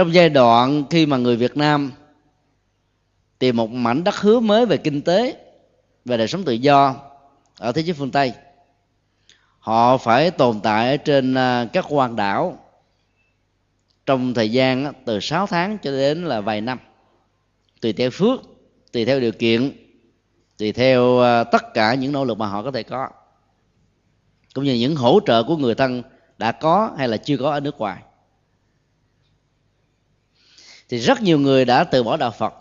Trong giai đoạn khi mà người Việt Nam tìm một mảnh đất hứa mới về kinh tế, về đời sống tự do ở thế giới phương Tây, họ phải tồn tại trên các quan đảo trong thời gian từ 6 tháng cho đến là vài năm, tùy theo phước, tùy theo điều kiện, tùy theo tất cả những nỗ lực mà họ có thể có, cũng như những hỗ trợ của người thân đã có hay là chưa có ở nước ngoài. Thì rất nhiều người đã từ bỏ đạo Phật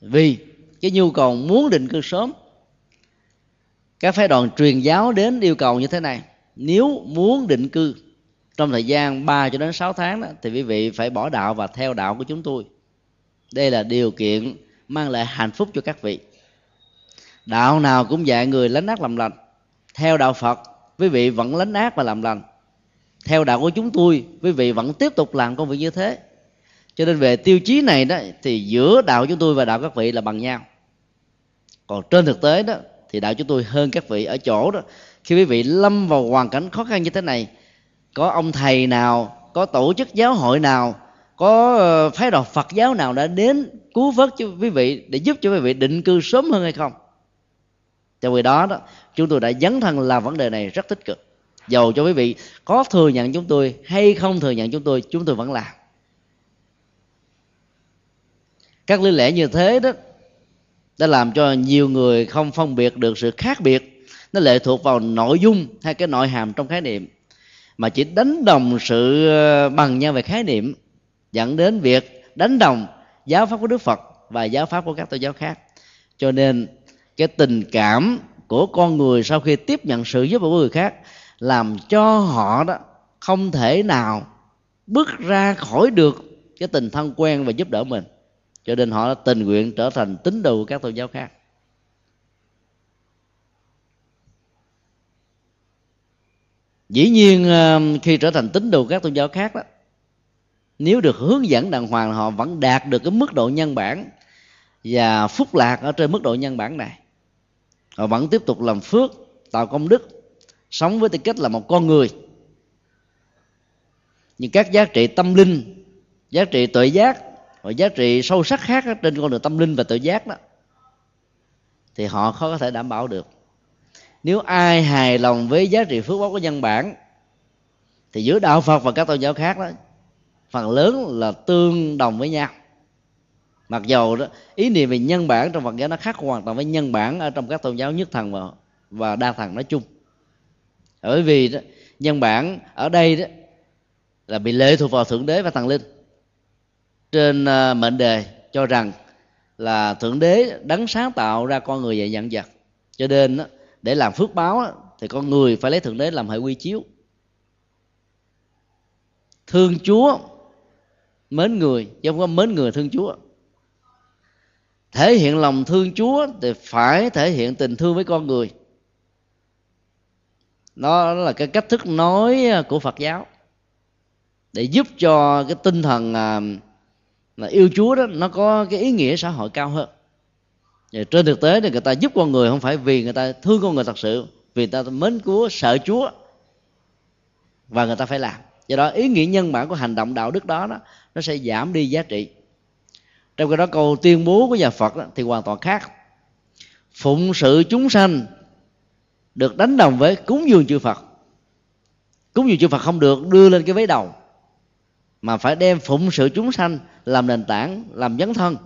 vì cái nhu cầu muốn định cư sớm. Các phái đoàn truyền giáo đến yêu cầu như thế này: nếu muốn định cư trong thời gian 3 cho đến 6 tháng đó, thì quý vị phải bỏ đạo và theo đạo của chúng tôi. Đây là điều kiện mang lại hạnh phúc cho các vị. Đạo nào cũng dạy người lánh ác làm lành. Theo đạo Phật, quý vị vẫn lánh ác và làm lành. Theo đạo của chúng tôi, quý vị vẫn tiếp tục làm công việc như thế. Cho nên về tiêu chí này đó, thì giữa đạo chúng tôi và đạo các vị là bằng nhau. Còn trên thực tế đó, thì đạo chúng tôi hơn các vị ở chỗ đó, khi quý vị lâm vào hoàn cảnh khó khăn như thế này, có ông thầy nào, có tổ chức giáo hội nào, có phái đoàn Phật giáo nào đã đến cứu vớt cho quý vị để giúp cho quý vị định cư sớm hơn hay không? Trong khi đó, chúng tôi đã dấn thân làm vấn đề này rất tích cực. Dầu cho quý vị có thừa nhận chúng tôi hay không thừa nhận chúng tôi vẫn làm. Các lý lẽ như thế đó đã làm cho nhiều người không phân biệt được sự khác biệt. Nó lệ thuộc vào nội dung hay cái nội hàm trong khái niệm, mà chỉ đánh đồng sự bằng nhau về khái niệm, dẫn đến việc đánh đồng giáo pháp của Đức Phật và giáo pháp của các tôn giáo khác. Cho nên cái tình cảm của con người sau khi tiếp nhận sự giúp đỡ của người khác làm cho họ đó không thể nào bước ra khỏi được cái tình thân quen và giúp đỡ mình. Cho nên họ tình nguyện trở thành tín đồ của các tôn giáo khác. Dĩ nhiên khi trở thành tín đồ các tôn giáo khác đó, nếu được hướng dẫn đàng hoàng, họ vẫn đạt được cái mức độ nhân bản và phúc lạc ở trên mức độ nhân bản này. Họ vẫn tiếp tục làm phước, tạo công đức, sống với tư cách là một con người. Nhưng các giá trị tâm linh, giá trị tuệ giác và giá trị sâu sắc khác trên con đường tâm linh và tự giác đó, thì họ khó có thể đảm bảo được. Nếu ai hài lòng với giá trị phước báo của nhân bản, thì giữa đạo Phật và các tôn giáo khác đó, phần lớn là tương đồng với nhau. Mặc dầu đó, ý niệm về nhân bản trong Phật giáo nó khác hoàn toàn với nhân bản ở trong các tôn giáo nhất thần và đa thần nói chung. Bởi vì đó, nhân bản ở đây đó là bị lệ thuộc vào Thượng Đế và Thần Linh. Trên mệnh đề cho rằng là Thượng Đế đấng sáng tạo ra con người và vạn vật. Cho nên để làm phước báo thì con người phải lấy Thượng Đế làm hệ quy chiếu. Thương Chúa, mến người, chứ không có mến người thương Chúa. Thể hiện lòng thương Chúa thì phải thể hiện tình thương với con người. Nó là cái cách thức nói của Phật giáo để giúp cho cái tinh thần là yêu Chúa đó nó có cái ý nghĩa xã hội cao hơn. Và trên thực tế thì người ta giúp con người không phải vì người ta thương con người thật sự, vì người ta mến Chúa, sợ Chúa và người ta phải làm. Do đó ý nghĩa nhân bản của hành động đạo đức đó nó sẽ giảm đi giá trị. Trong cái đó câu tuyên bố của nhà Phật đó, thì hoàn toàn khác. Phụng sự chúng sanh được đánh đồng với cúng dường chư Phật. Cúng dường chư Phật không được đưa lên cái vế đầu, mà phải đem phụng sự chúng sanh làm nền tảng, làm dấn thân.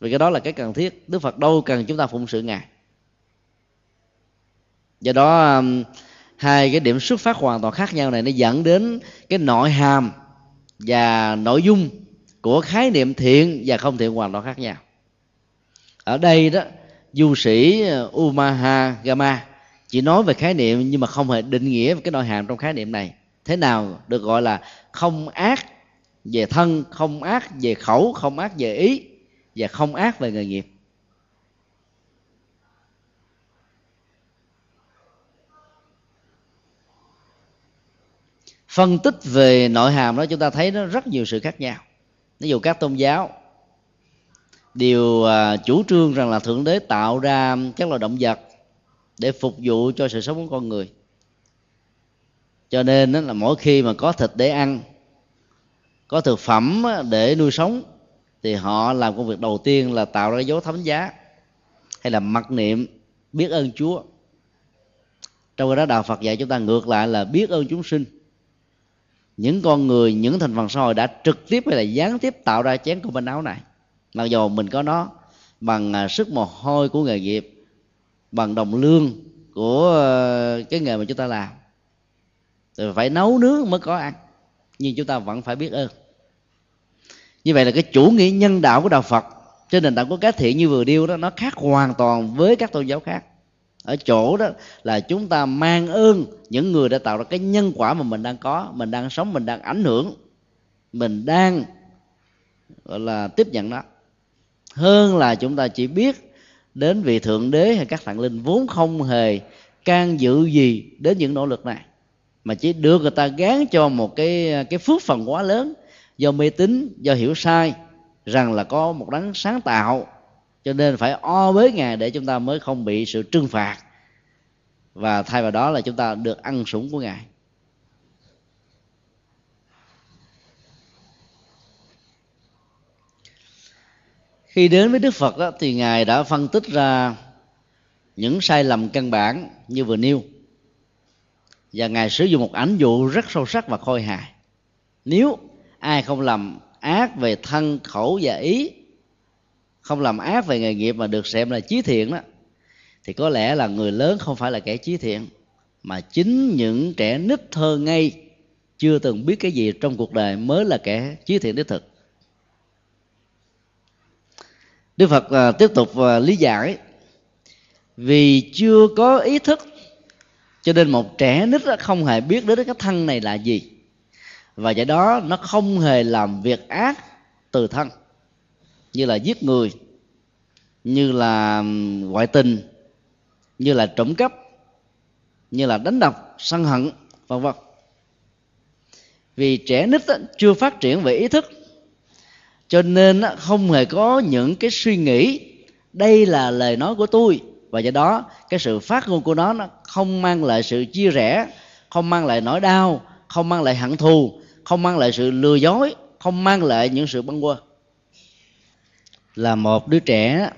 Vì cái đó là cái cần thiết. Đức Phật đâu cần chúng ta phụng sự Ngài. Do đó hai cái điểm xuất phát hoàn toàn khác nhau này nó dẫn đến cái nội hàm và nội dung của khái niệm thiện và không thiện hoàn toàn khác nhau. Ở đây đó, du sĩ Umaha Gama chỉ nói về khái niệm nhưng mà không hề định nghĩa cái nội hàm trong khái niệm này. Thế nào được gọi là không ác về thân, không ác về khẩu, không ác về ý và không ác về nghề nghiệp. Phân tích về nội hàm đó, chúng ta thấy nó rất nhiều sự khác nhau. Ví dụ các tôn giáo đều chủ trương rằng là Thượng Đế tạo ra các loài động vật để phục vụ cho sự sống của con người. Cho nên là mỗi khi mà có thịt để ăn có thực phẩm để nuôi sống thì họ làm công việc đầu tiên là tạo ra dấu thánh giá hay là mặc niệm biết ơn Chúa. Trong đó đạo Phật dạy chúng ta ngược lại là biết ơn chúng sinh. Những con người, những thành phần xã hội đã trực tiếp hay là gián tiếp tạo ra chén cơm manh áo này, mặc dù mình có nó bằng sức mồ hôi của nghề nghiệp, bằng đồng lương của cái nghề mà chúng ta làm, rồi phải nấu nướng mới có ăn, nhưng chúng ta vẫn phải biết ơn. Như vậy là cái chủ nghĩa nhân đạo của đạo Phật trên nền tảng của cái thiện như vừa điêu đó, nó khác hoàn toàn với các tôn giáo khác ở chỗ đó là chúng ta mang ơn những người đã tạo ra cái nhân quả mà mình đang có, mình đang sống, mình đang ảnh hưởng, mình đang gọi là tiếp nhận nó, hơn là chúng ta chỉ biết đến vị thượng đế hay các thần linh vốn không hề can dự gì đến những nỗ lực này, mà chỉ đưa người ta gán cho một cái phước phần quá lớn do mê tín, do hiểu sai rằng là có một đấng sáng tạo, cho nên phải o bế Ngài để chúng ta mới không bị sự trừng phạt, và thay vào đó là chúng ta được ăn sủng của Ngài. Khi đến với Đức Phật đó, thì Ngài đã phân tích ra những sai lầm căn bản như vừa nêu, và Ngài sử dụng một ảnh dụ rất sâu sắc và khôi hài. Nếu ai không làm ác về thân, khẩu và ý, không làm ác về nghề nghiệp mà được xem là chí thiện đó, thì có lẽ là người lớn không phải là kẻ chí thiện, mà chính những trẻ nít thơ ngây chưa từng biết cái gì trong cuộc đời mới là kẻ chí thiện đích thực. Đức Phật tiếp tục lý giải, vì chưa có ý thức cho nên một trẻ nít không hề biết đến cái thân này là gì, và do đó nó không hề làm việc ác từ thân, như là giết người, như là ngoại tình, như là trộm cắp, như là đánh đập, sân hận, vân vân. Vì trẻ nít chưa phát triển về ý thức, cho nên không hề có những cái suy nghĩ đây là lời nói của tôi, và do đó cái sự phát ngôn của nó không mang lại sự chia rẽ, không mang lại nỗi đau, không mang lại hận thù, không mang lại sự lừa dối, không mang lại những sự băn khoăn. Là một đứa trẻ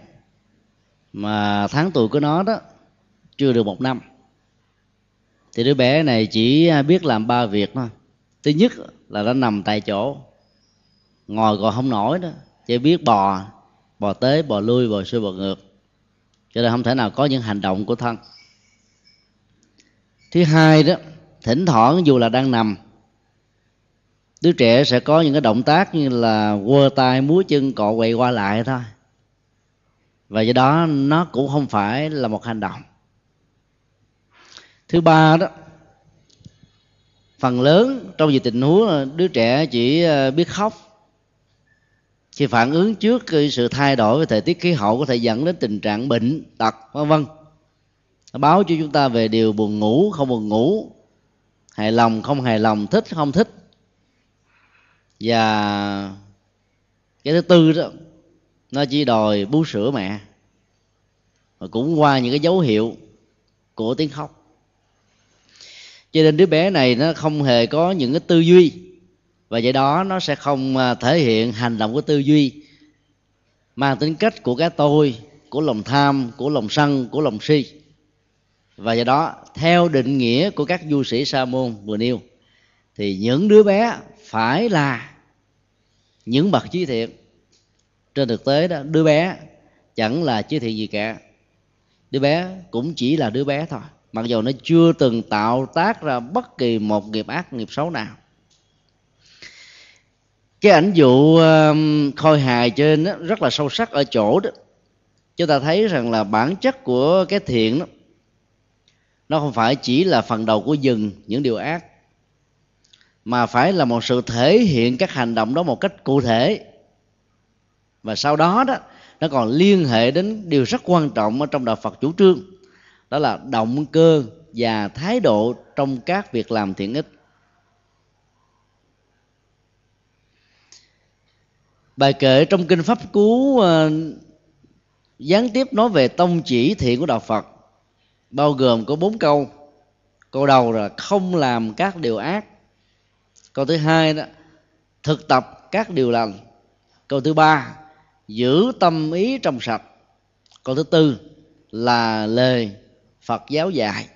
mà tháng tuổi của nó đó chưa được 1 năm, thì đứa bé này chỉ biết làm 3 việc thôi. Thứ nhất là nó nằm tại chỗ, ngồi còn không nổi đó, chỉ biết bò, bò tới, bò lui, bò xuôi, bò ngược, cho nên không thể nào có những hành động của thân. Thứ hai đó, thỉnh thoảng dù là đang nằm, đứa trẻ sẽ có những cái động tác như là quơ tay, múa chân, cọ quậy qua lại thôi, và do đó nó cũng không phải là một hành động. Thứ ba đó, phần lớn trong nhiều tình huống đứa trẻ chỉ biết khóc, khi phản ứng trước sự thay đổi về thời tiết khí hậu có thể dẫn đến tình trạng bệnh tật vân vân, báo cho chúng ta về điều buồn ngủ, không buồn ngủ, hài lòng, không hài lòng, thích, không thích. Và cái thứ tư đó, nó chỉ đòi bú sữa mẹ, và cũng qua những cái dấu hiệu của tiếng khóc. Cho nên đứa bé này nó không hề có những cái tư duy, và vậy đó nó sẽ không thể hiện hành động của tư duy mang tính cách của cái tôi, của lòng tham, của lòng sân, của lòng si. Và do đó theo định nghĩa của các du sĩ Sa môn vừa nêu, thì những đứa bé phải là những bậc chí thiện. Trên thực tế đó, đứa bé chẳng là chí thiện gì cả, đứa bé cũng chỉ là đứa bé thôi, mặc dù nó chưa từng tạo tác ra bất kỳ một nghiệp ác, nghiệp xấu nào. Cái ảnh dụ khôi hài trên đó rất là sâu sắc ở chỗ đó, chúng ta thấy rằng là bản chất của cái thiện đó, nó không phải chỉ là phần đầu của dừng những điều ác, mà phải là một sự thể hiện các hành động đó một cách cụ thể, và sau đó đó nó còn liên hệ đến điều rất quan trọng ở trong đạo Phật chủ trương, đó là động cơ và thái độ trong các việc làm thiện ích. Bài kệ trong kinh Pháp Cú gián tiếp nói về tông chỉ thiện của đạo Phật, bao gồm có 4 câu. Câu đầu là không làm các điều ác. Câu thứ hai đó, thực tập các điều lành. Câu thứ ba, giữ tâm ý trong sạch. Câu thứ tư là lời Phật giáo dạy.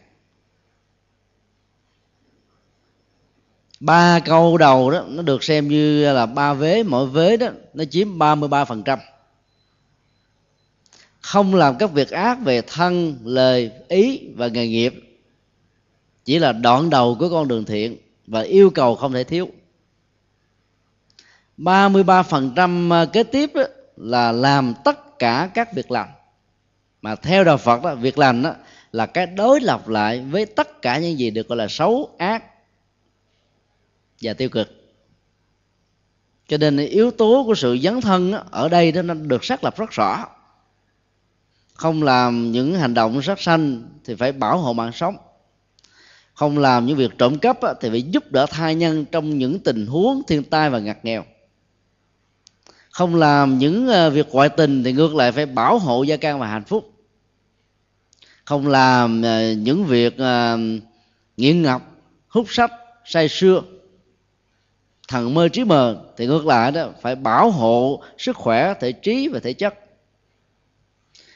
Ba câu đầu đó nó được xem như là ba vế, mỗi vế đó nó chiếm 33%. Không làm các việc ác về thân, lời, ý và nghề nghiệp chỉ là đoạn đầu của con đường thiện và yêu cầu không thể thiếu. 33% kế tiếp đó là làm tất cả các việc làm, mà theo đạo Phật đó, việc làm đó là cái đối lập lại với tất cả những gì được gọi là xấu, ác và tiêu cực. Cho nên yếu tố của sự dấn thân đó, ở đây đó, nó được xác lập rất rõ. Không làm những hành động sát sanh thì phải bảo hộ mạng sống. Không làm những việc trộm cắp thì phải giúp đỡ tha nhân trong những tình huống thiên tai và ngặt nghèo. Không làm những việc ngoại tình thì ngược lại phải bảo hộ gia can và hạnh phúc. Không làm những việc nghiện ngập, hút sách, say sưa, thần mơ trí mờ thì ngược lại đó phải bảo hộ sức khỏe, thể trí và thể chất.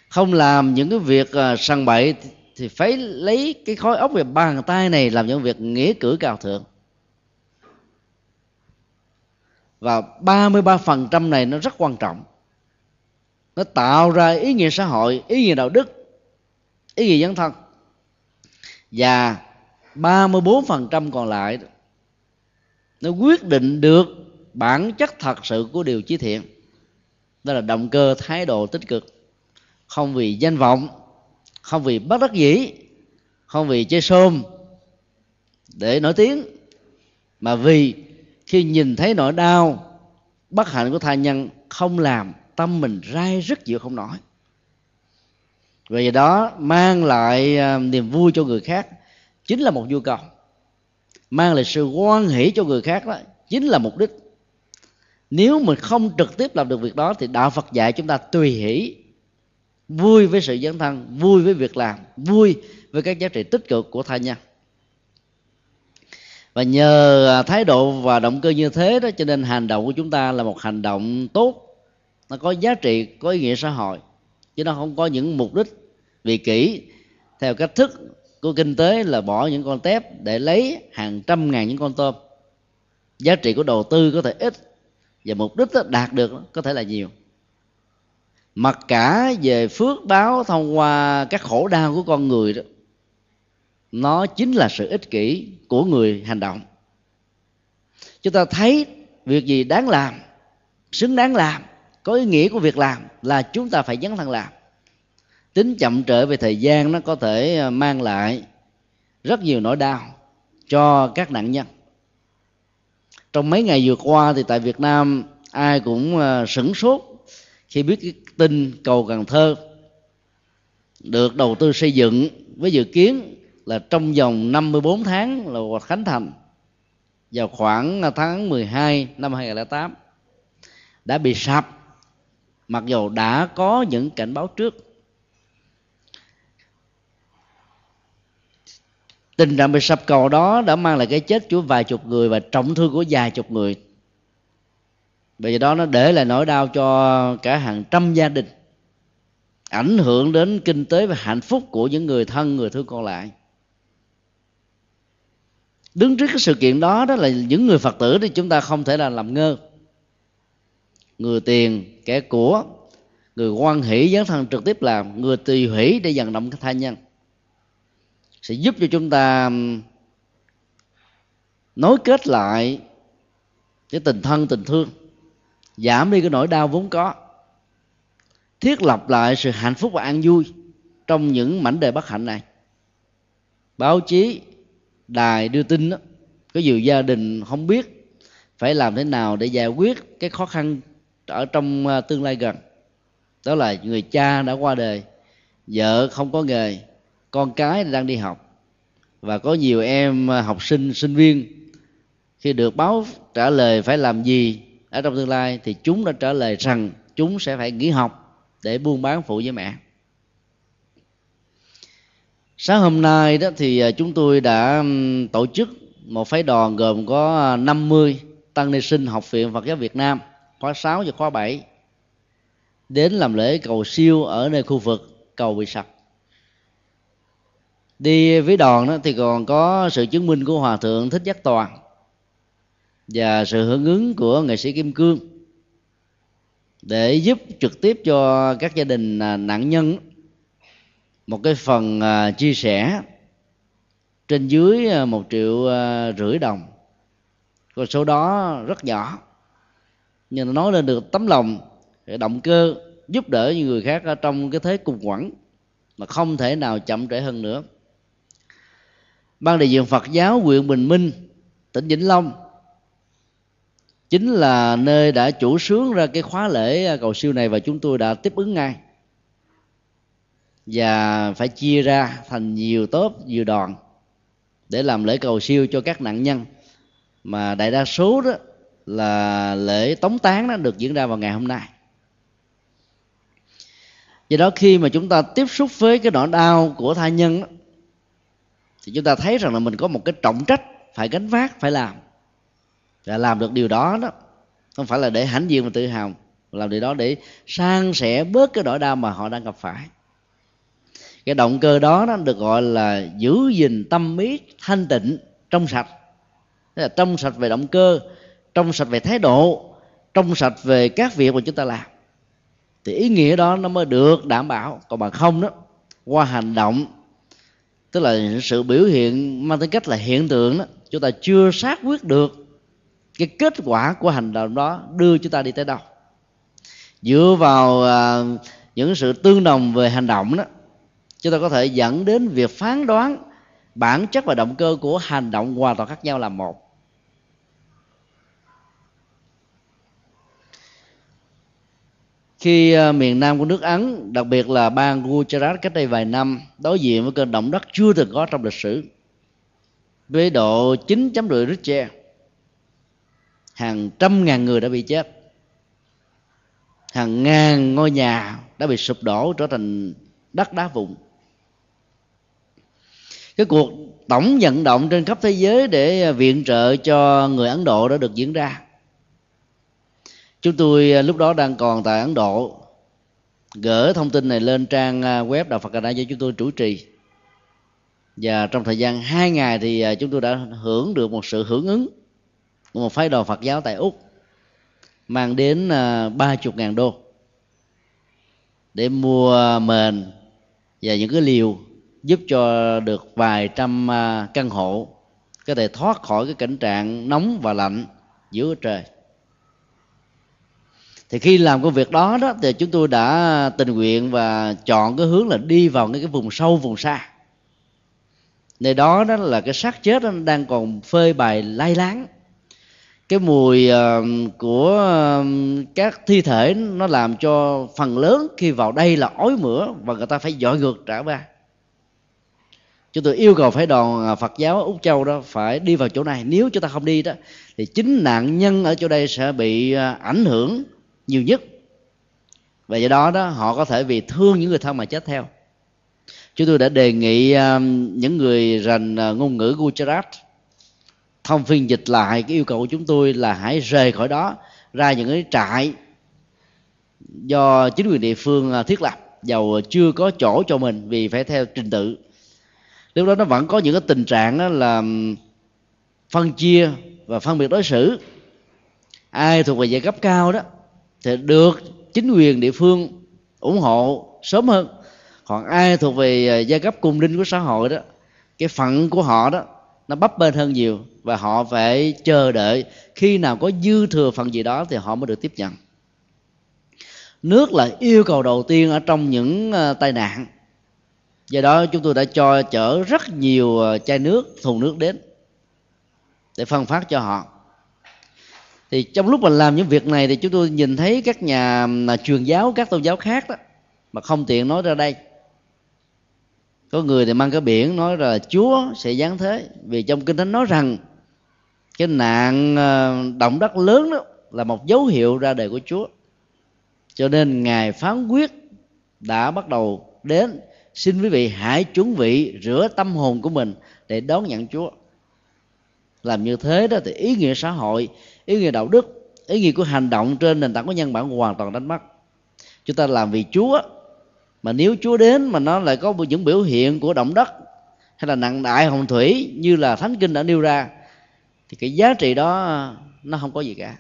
Không làm những cái việc săn bậy thì phải lấy cái khối óc về bàn tay này làm những việc nghĩa cử cao thượng. Và 33% này nó rất quan trọng. Nó tạo ra ý nghĩa xã hội, ý nghĩa đạo đức, ý nghĩa dân thân. Và 34% còn lại nó quyết định được bản chất thật sự của điều chí thiện. Đó là động cơ thái độ tích cực, không vì danh vọng, không vì bất đắc dĩ, không vì chơi xôm để nổi tiếng, mà vì khi nhìn thấy nỗi đau bất hạnh của tha nhân không làm, tâm mình rai rứt chịu không nổi. Vì đó mang lại niềm vui cho người khác chính là một nhu cầu, mang lại sự hoan hỷ cho người khác đó chính là mục đích. Nếu mình không trực tiếp làm được việc đó thì đạo Phật dạy chúng ta tùy hỷ, vui với sự dấn thân, vui với việc làm, vui với các giá trị tích cực của tha nhân. Và nhờ thái độ và động cơ như thế đó, cho nên hành động của chúng ta là một hành động tốt, nó có giá trị, có ý nghĩa xã hội, chứ nó không có những mục đích vị kỷ theo cách thức của kinh tế là bỏ những con tép để lấy hàng trăm ngàn những con tôm. Giá trị của đầu tư có thể ít và mục đích đạt được có thể là nhiều. Mặc cả về phước báo thông qua các khổ đau của con người đó, nó chính là sự ích kỷ của người hành động. Chúng ta thấy việc gì đáng làm, xứng đáng làm, có ý nghĩa của việc làm là chúng ta phải dấn thân làm. Tính chậm trễ về thời gian nó có thể mang lại rất nhiều nỗi đau cho các nạn nhân. Trong mấy ngày vừa qua thì tại Việt Nam ai cũng sửng sốt khi biết cái tin cầu Cần Thơ được đầu tư xây dựng với dự kiến là trong vòng 54 tháng là khánh thành vào khoảng tháng 12 năm 2008 đã bị sập, mặc dù đã có những cảnh báo trước. Tình trạng bị sập cầu đó đã mang lại cái chết của vài chục người và trọng thương của vài chục người. Bởi vì đó nó để lại nỗi đau cho cả hàng trăm gia đình, ảnh hưởng đến kinh tế và hạnh phúc của những người thân, người thương còn lại. Đứng trước cái sự kiện đó, đó là những người Phật tử thì chúng ta không thể là làm ngơ. Người tiền, kẻ của, người hoan hỷ dấn thân trực tiếp làm, người tùy hỷ để vận động tha nhân sẽ giúp cho chúng ta nối kết lại cái tình thân, tình thương, giảm đi cái nỗi đau vốn có, thiết lập lại sự hạnh phúc và an vui trong những mảnh đời bất hạnh này. Báo chí, đài đưa tin đó, có nhiều gia đình không biết phải làm thế nào để giải quyết cái khó khăn ở trong tương lai gần. Đó là người cha đã qua đời, vợ không có nghề, con cái đang đi học. Và có nhiều em học sinh, sinh viên khi được báo trả lời phải làm gì ở trong tương lai thì chúng đã trả lời rằng chúng sẽ phải nghỉ học để buôn bán phụ với mẹ. Sáng hôm nay đó thì chúng tôi đã tổ chức một phái đoàn gồm có 50 tăng ni sinh Học viện Phật giáo Việt Nam khóa 6 và khóa 7 đến làm lễ cầu siêu ở nơi khu vực cầu bị sập. Đi với đoàn đó thì còn có sự chứng minh của Hòa thượng Thích Giác Toàn và sự hưởng ứng của nghệ sĩ Kim Cương để giúp trực tiếp cho các gia đình nạn nhân một cái phần chia sẻ trên dưới 1,5 triệu đồng. Con số đó rất nhỏ nhưng nó nói lên được tấm lòng, động cơ giúp đỡ những người khác trong cái thế cùng quẩn mà không thể nào chậm trễ hơn nữa. Ban đại diện Phật giáo huyện Bình Minh, tỉnh Vĩnh Long chính là nơi đã chủ xướng ra cái khóa lễ cầu siêu này, và chúng tôi đã tiếp ứng ngay và phải chia ra thành nhiều tốp, nhiều đoàn để làm lễ cầu siêu cho các nạn nhân. Mà đại đa số đó là lễ tống táng đó được diễn ra vào ngày hôm nay. Do đó khi mà chúng ta tiếp xúc với cái nỗi đau của tha nhân đó, thì chúng ta thấy rằng là mình có một cái trọng trách phải gánh vác, phải làm. Và làm được điều đó đó không phải là để hãnh diện và tự hào, làm điều đó để san sẻ bớt cái nỗi đau mà họ đang gặp phải. Cái động cơ đó nó được gọi là giữ gìn tâm ý thanh tịnh, trong sạch. Tức là trong sạch về động cơ, trong sạch về thái độ, trong sạch về các việc mà chúng ta làm, thì ý nghĩa đó nó mới được đảm bảo. Còn bằng không đó, qua hành động, tức là sự biểu hiện mang tính cách là hiện tượng đó, chúng ta chưa xác quyết được cái kết quả của hành động đó đưa chúng ta đi tới đâu. Dựa vào những sự tương đồng về hành động đó, chúng ta có thể dẫn đến việc phán đoán bản chất và động cơ của hành động hoàn toàn khác nhau là một. Khi miền Nam của nước Ấn, đặc biệt là bang Gujarat cách đây vài năm đối diện với cơn động đất chưa từng có trong lịch sử với độ 9.5 Richter, hàng trăm ngàn người đã bị chết, hàng ngàn ngôi nhà đã bị sụp đổ trở thành đất đá vụn. Cái cuộc tổng vận động trên khắp thế giới để viện trợ cho người Ấn Độ đã được diễn ra. Chúng tôi lúc đó đang còn tại Ấn Độ, gửi thông tin này lên trang web Đạo Phật Đà Nẵng do chúng tôi chủ trì. Và trong thời gian 2 ngày thì chúng tôi đã hưởng được một sự hưởng ứng của một phái đoàn Phật giáo tại Úc, mang đến 30.000 đô để mua mền và những cái liều giúp cho được vài trăm căn hộ có thể thoát khỏi cái cảnh trạng nóng và lạnh giữa trời. Thì khi làm công việc đó đó thì chúng tôi đã tình nguyện và chọn cái hướng là đi vào những cái vùng sâu, vùng xa. Nơi đó đó là cái xác chết đang còn phơi bày lai láng. Cái mùi của các thi thể nó làm cho phần lớn khi vào đây là ói mửa và người ta phải dội ngược trả ba. Chúng tôi yêu cầu phái đoàn Phật giáo Úc Châu đó phải đi vào chỗ này. Nếu chúng ta không đi đó thì chính nạn nhân ở chỗ đây sẽ bị ảnh hưởng nhiều nhất. Và do đó đó họ có thể vì thương những người thân mà chết theo. Chúng tôi đã đề nghị những người rành ngôn ngữ Gujarat thông phiên dịch lại cái yêu cầu của chúng tôi là hãy rời khỏi đó ra những cái trại do chính quyền địa phương thiết lập, dầu chưa có chỗ cho mình vì phải theo trình tự. Lúc đó nó vẫn có những cái tình trạng là phân chia và phân biệt đối xử. Ai thuộc về giai cấp cao đó thì được chính quyền địa phương ủng hộ sớm hơn, còn ai thuộc về giai cấp cùng đinh của xã hội đó, cái phận của họ đó nó bấp bênh hơn nhiều và họ phải chờ đợi khi nào có dư thừa phần gì đó thì họ mới được tiếp nhận. Nước là yêu cầu đầu tiên ở trong những tai nạn. Do đó chúng tôi đã cho chở rất nhiều chai nước, thùng nước đến để phân phát cho họ. Thì trong lúc mình làm những việc này thì chúng tôi nhìn thấy các nhà truyền giáo, các tôn giáo khác đó mà không tiện nói ra đây. Có người thì mang cái biển nói là Chúa sẽ giáng thế, vì trong Kinh Thánh nói rằng cái nạn động đất lớn đó là một dấu hiệu ra đời của Chúa. Cho nên Ngài phán quyết đã bắt đầu đến. Xin quý vị hãy chuẩn bị rửa tâm hồn của mình để đón nhận Chúa. Làm như thế đó thì ý nghĩa xã hội, ý nghĩa đạo đức, ý nghĩa của hành động trên nền tảng của nhân bản hoàn toàn đánh mất. Chúng ta làm vì Chúa, mà nếu Chúa đến mà nó lại có những biểu hiện của động đất hay là nạn đại hồng thủy như là Thánh Kinh đã nêu ra, thì cái giá trị đó nó không có gì cả.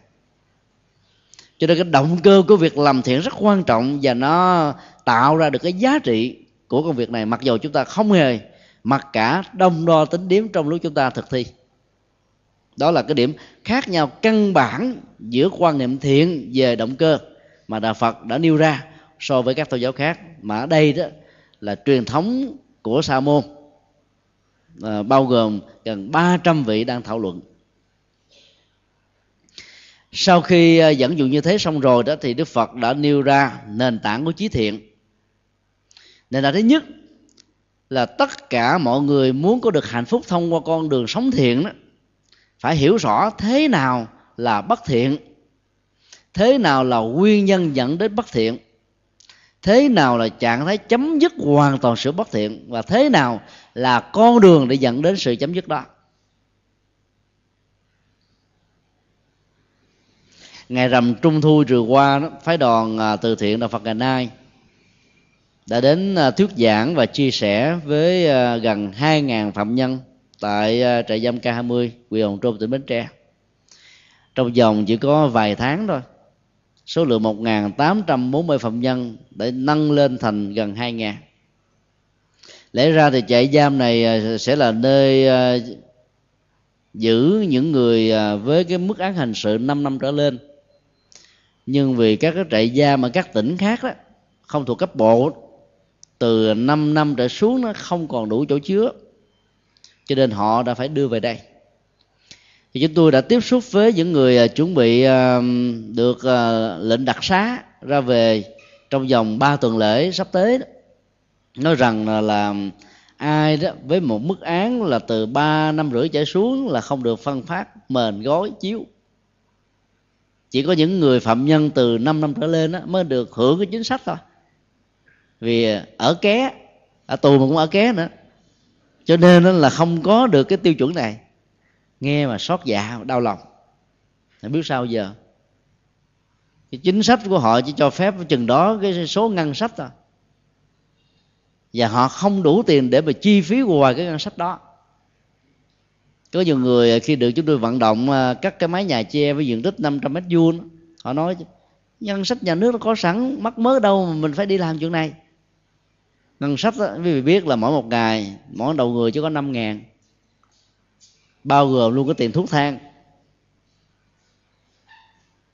Cho nên cái động cơ của việc làm thiện rất quan trọng, và nó tạo ra được cái giá trị của công việc này, mặc dù chúng ta không hề mặc cả đông đo tính điểm trong lúc chúng ta thực thi. Đó là cái điểm khác nhau căn bản giữa quan niệm thiện về động cơ mà Đạo Phật đã nêu ra so với các tôn giáo khác. Mà ở đây đó là truyền thống của Sa môn, bao gồm gần 300 vị đang thảo luận. Sau khi dẫn dụ như thế xong rồi đó, thì Đức Phật đã nêu ra nền tảng của trí thiện. Nền tảng thứ nhất là tất cả mọi người muốn có được hạnh phúc thông qua con đường sống thiện đó, phải hiểu rõ thế nào là bất thiện, thế nào là nguyên nhân dẫn đến bất thiện, thế nào là trạng thái chấm dứt hoàn toàn sự bất thiện, và thế nào là con đường để dẫn đến sự chấm dứt đó. Ngày rằm Trung thu vừa qua đó, phái đoàn từ thiện Đạo Phật Ngày Nay đã đến thuyết giảng và chia sẻ với gần 2.000 phạm nhân tại trại giam K20, huyện Hòn Trôm, tỉnh Bến Tre. Trong vòng chỉ có vài tháng thôi, số lượng 1.840 phạm nhân đã nâng lên thành gần 2.000. Lẽ ra thì trại giam này sẽ là nơi giữ những người với cái mức án hình sự 5 năm trở lên, nhưng vì các cái trại giam ở các tỉnh khác đó, không thuộc cấp bộ, từ 5 năm trở xuống nó không còn đủ chỗ chứa, cho nên họ đã phải đưa về đây. Thì chúng tôi đã tiếp xúc với những người chuẩn bị được lệnh đặc xá ra về trong vòng 3 tuần lễ sắp tới đó. Nói rằng là ai đó với một mức án là từ 3 năm rưỡi trở xuống là không được phân phát mền gối chiếu. Chỉ có những người phạm nhân từ 5 năm trở lên đó mới được hưởng cái chính sách thôi, vì ở ké, ở tù mà cũng ở ké nữa, cho nên là không có được cái tiêu chuẩn này. Nghe mà xót dạ, đau lòng. Không biết sao giờ. Cái chính sách của họ chỉ cho phép chừng đó cái số ngân sách thôi, và họ không đủ tiền để mà chi phí ngoài cái ngân sách đó. Có nhiều người khi được chúng tôi vận động cắt cái mái nhà tre với diện tích 500 mét vuông, họ nói ngân sách nhà nước nó có sẵn, mắc mớ đâu mà mình phải đi làm chuyện này. Ngân sách đó, quý vị biết là mỗi một ngày mỗi đầu người chỉ có 5.000, bao gồm luôn cái tiền thuốc thang.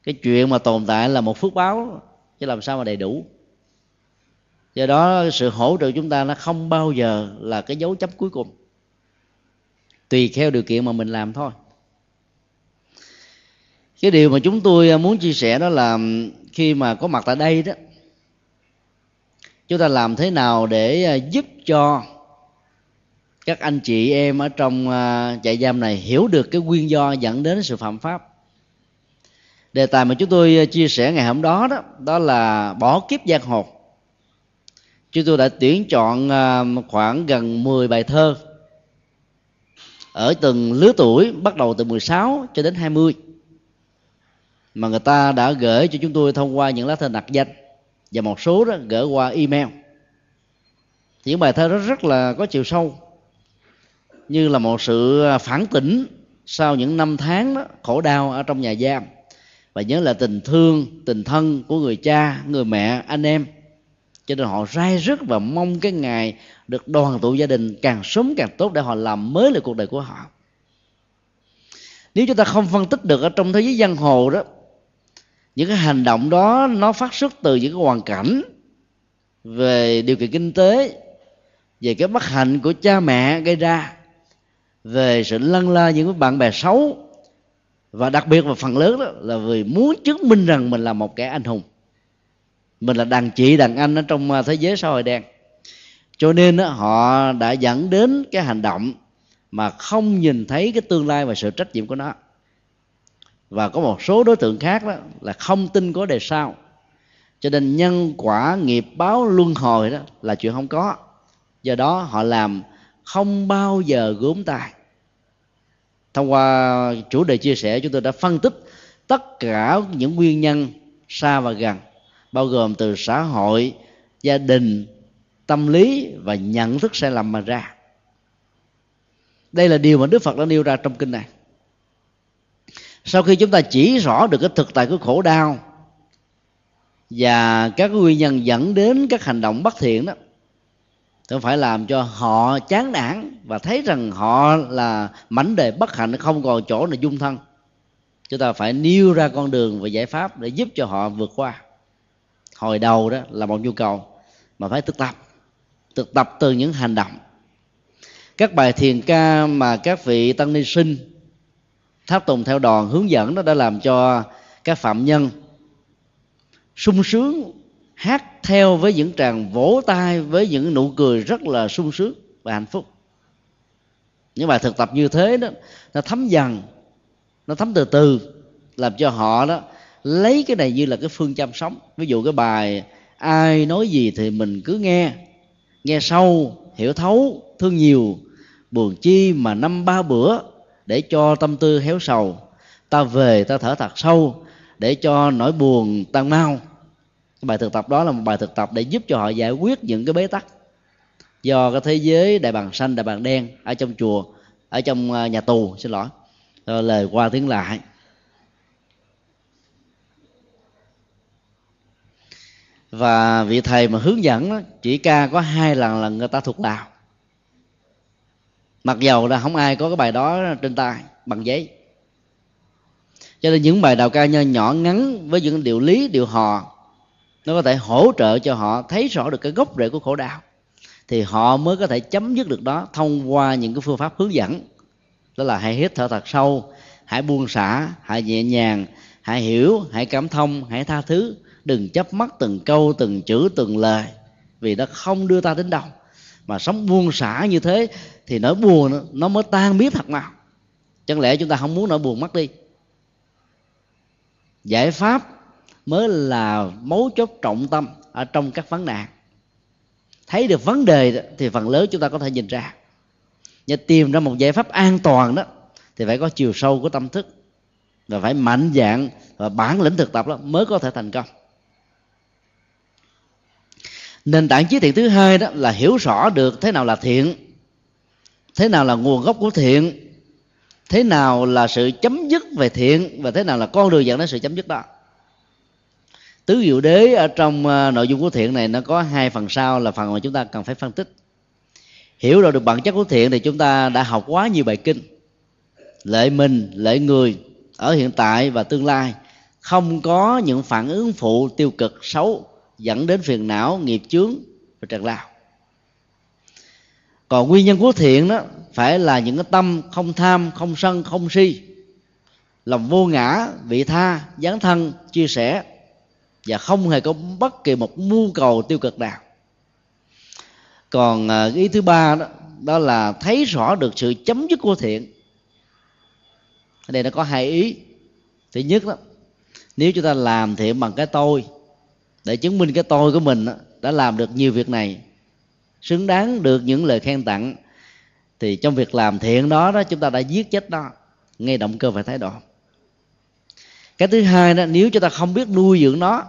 Cái chuyện mà tồn tại là một phước báo, chứ làm sao mà đầy đủ. Do đó sự hỗ trợ chúng ta nó không bao giờ là cái dấu chấm cuối cùng, tùy theo điều kiện mà mình làm thôi. Cái điều mà chúng tôi muốn chia sẻ đó là khi mà có mặt tại đây đó, chúng ta làm thế nào để giúp cho các anh chị em ở trong trại giam này hiểu được cái nguyên do dẫn đến sự phạm pháp. Đề tài mà chúng tôi chia sẻ ngày hôm đó đó là bỏ kiếp giang hồ. Chúng tôi đã tuyển chọn khoảng gần 10 bài thơ ở từng lứa tuổi, bắt đầu từ 16 cho đến 20, mà người ta đã gửi cho chúng tôi thông qua những lá thư nặc danh, và một số đó gửi qua email. Thì những bài thơ đó rất là có chiều sâu, như là một sự phản tỉnh sau những năm tháng đó, khổ đau ở trong nhà giam, và nhớ là tình thương, tình thân của người cha, người mẹ, anh em. Cho nên họ rai rứt và mong cái ngày được đoàn tụ gia đình càng sớm càng tốt, để họ làm mới lại cuộc đời của họ. Nếu chúng ta không phân tích được ở trong thế giới giang hồ đó, những cái hành động đó nó phát xuất từ những cái hoàn cảnh về điều kiện kinh tế, về cái bất hạnh của cha mẹ gây ra, về sự lân la những bạn bè xấu, và đặc biệt và phần lớn đó là vì muốn chứng minh rằng mình là một kẻ anh hùng, mình là đàn chị đàn anh ở trong thế giới xã hội đen. Cho nên đó, họ đã dẫn đến cái hành động mà không nhìn thấy cái tương lai và sự trách nhiệm của nó. Và có một số đối tượng khác đó là không tin có đề sau, cho nên nhân quả nghiệp báo luân hồi đó là chuyện không có. Do đó họ làm không bao giờ gớm tay. Thông qua chủ đề chia sẻ, chúng tôi đã phân tích tất cả những nguyên nhân xa và gần, bao gồm từ xã hội, gia đình, tâm lý và nhận thức sai lầm mà ra. Đây là điều mà Đức Phật đã nêu ra trong kinh này. Sau khi chúng ta chỉ rõ được cái thực tại của khổ đau và các nguyên nhân dẫn đến các hành động bất thiện đó, thì phải làm cho họ chán nản và thấy rằng họ là mảnh đề bất hạnh, không còn chỗ để dung thân. Chúng ta phải nêu ra con đường và giải pháp để giúp cho họ vượt qua. Hồi đầu đó là một nhu cầu mà phải thực tập từ những hành động. Các bài thiền ca mà các vị tăng ni sinh tháp tùng theo đoàn hướng dẫn đó đã làm cho các phạm nhân sung sướng, hát theo với những tràng vỗ tay, với những nụ cười rất là sung sướng và hạnh phúc. Những bài thực tập như thế đó, nó thấm dần, nó thấm từ từ, làm cho họ đó lấy cái này như là cái phương châm sống. Ví dụ cái bài ai nói gì thì mình cứ nghe sâu, hiểu thấu, thương nhiều buồn chi mà năm ba bữa, để cho tâm tư héo sầu, ta về ta thở thật sâu để cho nỗi buồn tan mau. Cái bài thực tập đó là một bài thực tập để giúp cho họ giải quyết những cái bế tắc do cái thế giới đại bàng xanh, đại bàng đen ở trong chùa, ở trong nhà tù, lời qua tiếng lại. Và vị thầy mà hướng dẫn đó, chỉ ca có 2 lần là người ta thuộc lòng, mặc dầu là không ai có cái bài đó trên tay bằng giấy. Cho nên những bài đào ca nhỏ ngắn với những điệu lý, điệu hò, nó có thể hỗ trợ cho họ thấy rõ được cái gốc rễ của khổ đau, thì họ mới có thể chấm dứt được đó thông qua những cái phương pháp hướng dẫn. Đó là hãy hít thở thật sâu, hãy buông xả, hãy nhẹ nhàng, hãy hiểu, hãy cảm thông, hãy tha thứ, đừng chấp mắc từng câu, từng chữ, từng lời, vì nó không đưa ta đến đâu. Mà sống buông xả như thế thì nỗi buồn nó mới tan biến thật mà. Chẳng lẽ chúng ta không muốn nỗi buồn mất đi? Giải pháp mới là mấu chốt trọng tâm ở trong các vấn nạn. Thấy được vấn đề thì phần lớn chúng ta có thể nhìn ra, nhưng tìm ra một giải pháp an toàn đó thì phải có chiều sâu của tâm thức, và phải mạnh dạn và bản lĩnh thực tập đó mới có thể thành công. Nền tảng chí thiện thứ hai đó là hiểu rõ được thế nào là thiện, thế nào là nguồn gốc của thiện, thế nào là sự chấm dứt về thiện, và thế nào là con đường dẫn đến sự chấm dứt đó. Tứ diệu đế ở trong nội dung của thiện này nó có 2 phần sau là phần mà chúng ta cần phải phân tích. Hiểu rõ được bản chất của thiện thì chúng ta đã học quá nhiều bài kinh. Lợi mình, lợi người ở hiện tại và tương lai, không có những phản ứng phụ tiêu cực xấu dẫn đến phiền não, nghiệp chướng và trần lao. Còn nguyên nhân của thiện đó phải là những cái tâm không tham, không sân, không si, lòng vô ngã, vị tha, dấn thân, chia sẻ, và không hề có bất kỳ một mưu cầu tiêu cực nào. Còn ý thứ ba đó là thấy rõ được sự chấm dứt của thiện. Ở đây nó có 2 ý. Thứ nhất đó, nếu chúng ta làm thiện bằng cái tôi, để chứng minh cái tôi của mình đã làm được nhiều việc này, xứng đáng được những lời khen tặng, thì trong việc làm thiện đó chúng ta đã giết chết nó ngay động cơ và thái độ. Cái thứ hai đó, nếu chúng ta không biết nuôi dưỡng nó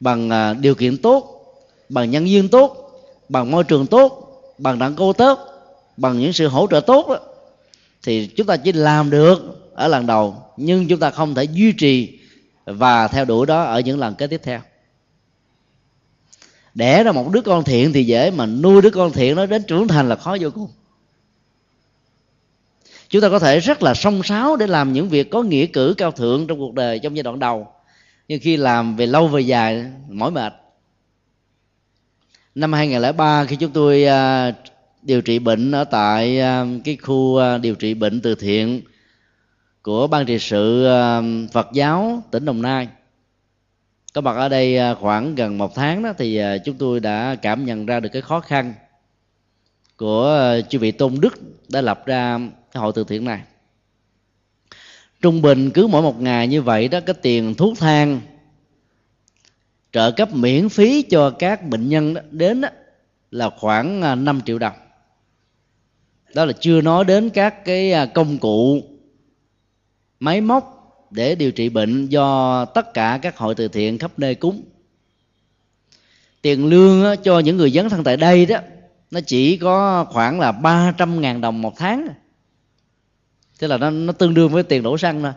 bằng điều kiện tốt, bằng nhân duyên tốt, bằng môi trường tốt, bằng đẳng cô tốt, bằng những sự hỗ trợ tốt đó, thì chúng ta chỉ làm được ở lần đầu, nhưng chúng ta không thể duy trì và theo đuổi đó ở những lần kế tiếp theo. Đẻ ra một đứa con thiện thì dễ, mà nuôi đứa con thiện nó đến trưởng thành là khó vô cùng. Chúng ta có thể rất là song sáo để làm những việc có nghĩa cử cao thượng trong cuộc đời trong giai đoạn đầu, nhưng khi làm về lâu về dài mỏi mệt. Năm 2003 khi chúng tôi điều trị bệnh ở tại cái khu điều trị bệnh từ thiện của Ban trị sự Phật giáo tỉnh Đồng Nai, có mặt ở đây khoảng gần 1 tháng đó, thì chúng tôi đã cảm nhận ra được cái khó khăn của chư vị tôn đức đã lập ra cái hội từ thiện này. Trung bình cứ mỗi 1 ngày như vậy đó, cái tiền thuốc thang trợ cấp miễn phí cho các bệnh nhân đó, đến đó, là khoảng 5 triệu đồng. Đó là chưa nói đến các cái công cụ, máy móc, để điều trị bệnh do tất cả các hội từ thiện khắp nơi cúng. Tiền lương cho những người dấn thân tại đây đó, nó chỉ có khoảng là 300.000 đồng một tháng. Thế là nó tương đương với tiền đổ xăng thôi.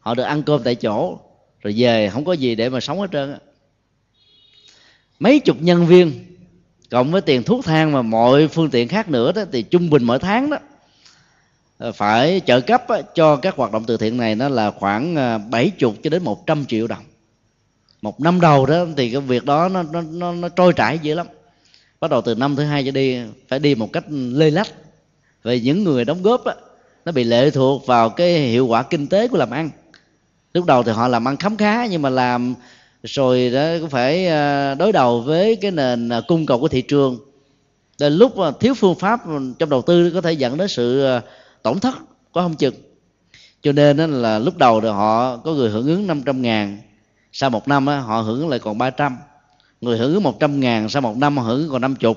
Họ được ăn cơm tại chỗ, rồi về không có gì để mà sống hết trơn. Mấy chục nhân viên, cộng với tiền thuốc thang và mọi phương tiện khác nữa đó, thì trung bình mỗi tháng đó phải trợ cấp cho các hoạt động từ thiện này nó là khoảng 70 cho đến 100 triệu đồng. Một năm đầu đó thì cái việc đó nó trôi chảy dữ lắm. Bắt đầu từ năm thứ hai trở đi phải đi một cách lê lách. Vì những người đóng góp đó, nó bị lệ thuộc vào cái hiệu quả kinh tế của làm ăn. Lúc đầu thì họ làm ăn khấm khá, nhưng mà làm rồi đó cũng phải đối đầu với cái nền cung cầu của thị trường. Đến lúc thiếu phương pháp trong đầu tư có thể dẫn đến sự tổn thất có không chừng. Cho nên là lúc đầu thì họ có người hưởng ứng 500.000, sau một năm họ hưởng lại còn 300. Người hưởng ứng 100.000, sau một năm họ hưởng còn 50.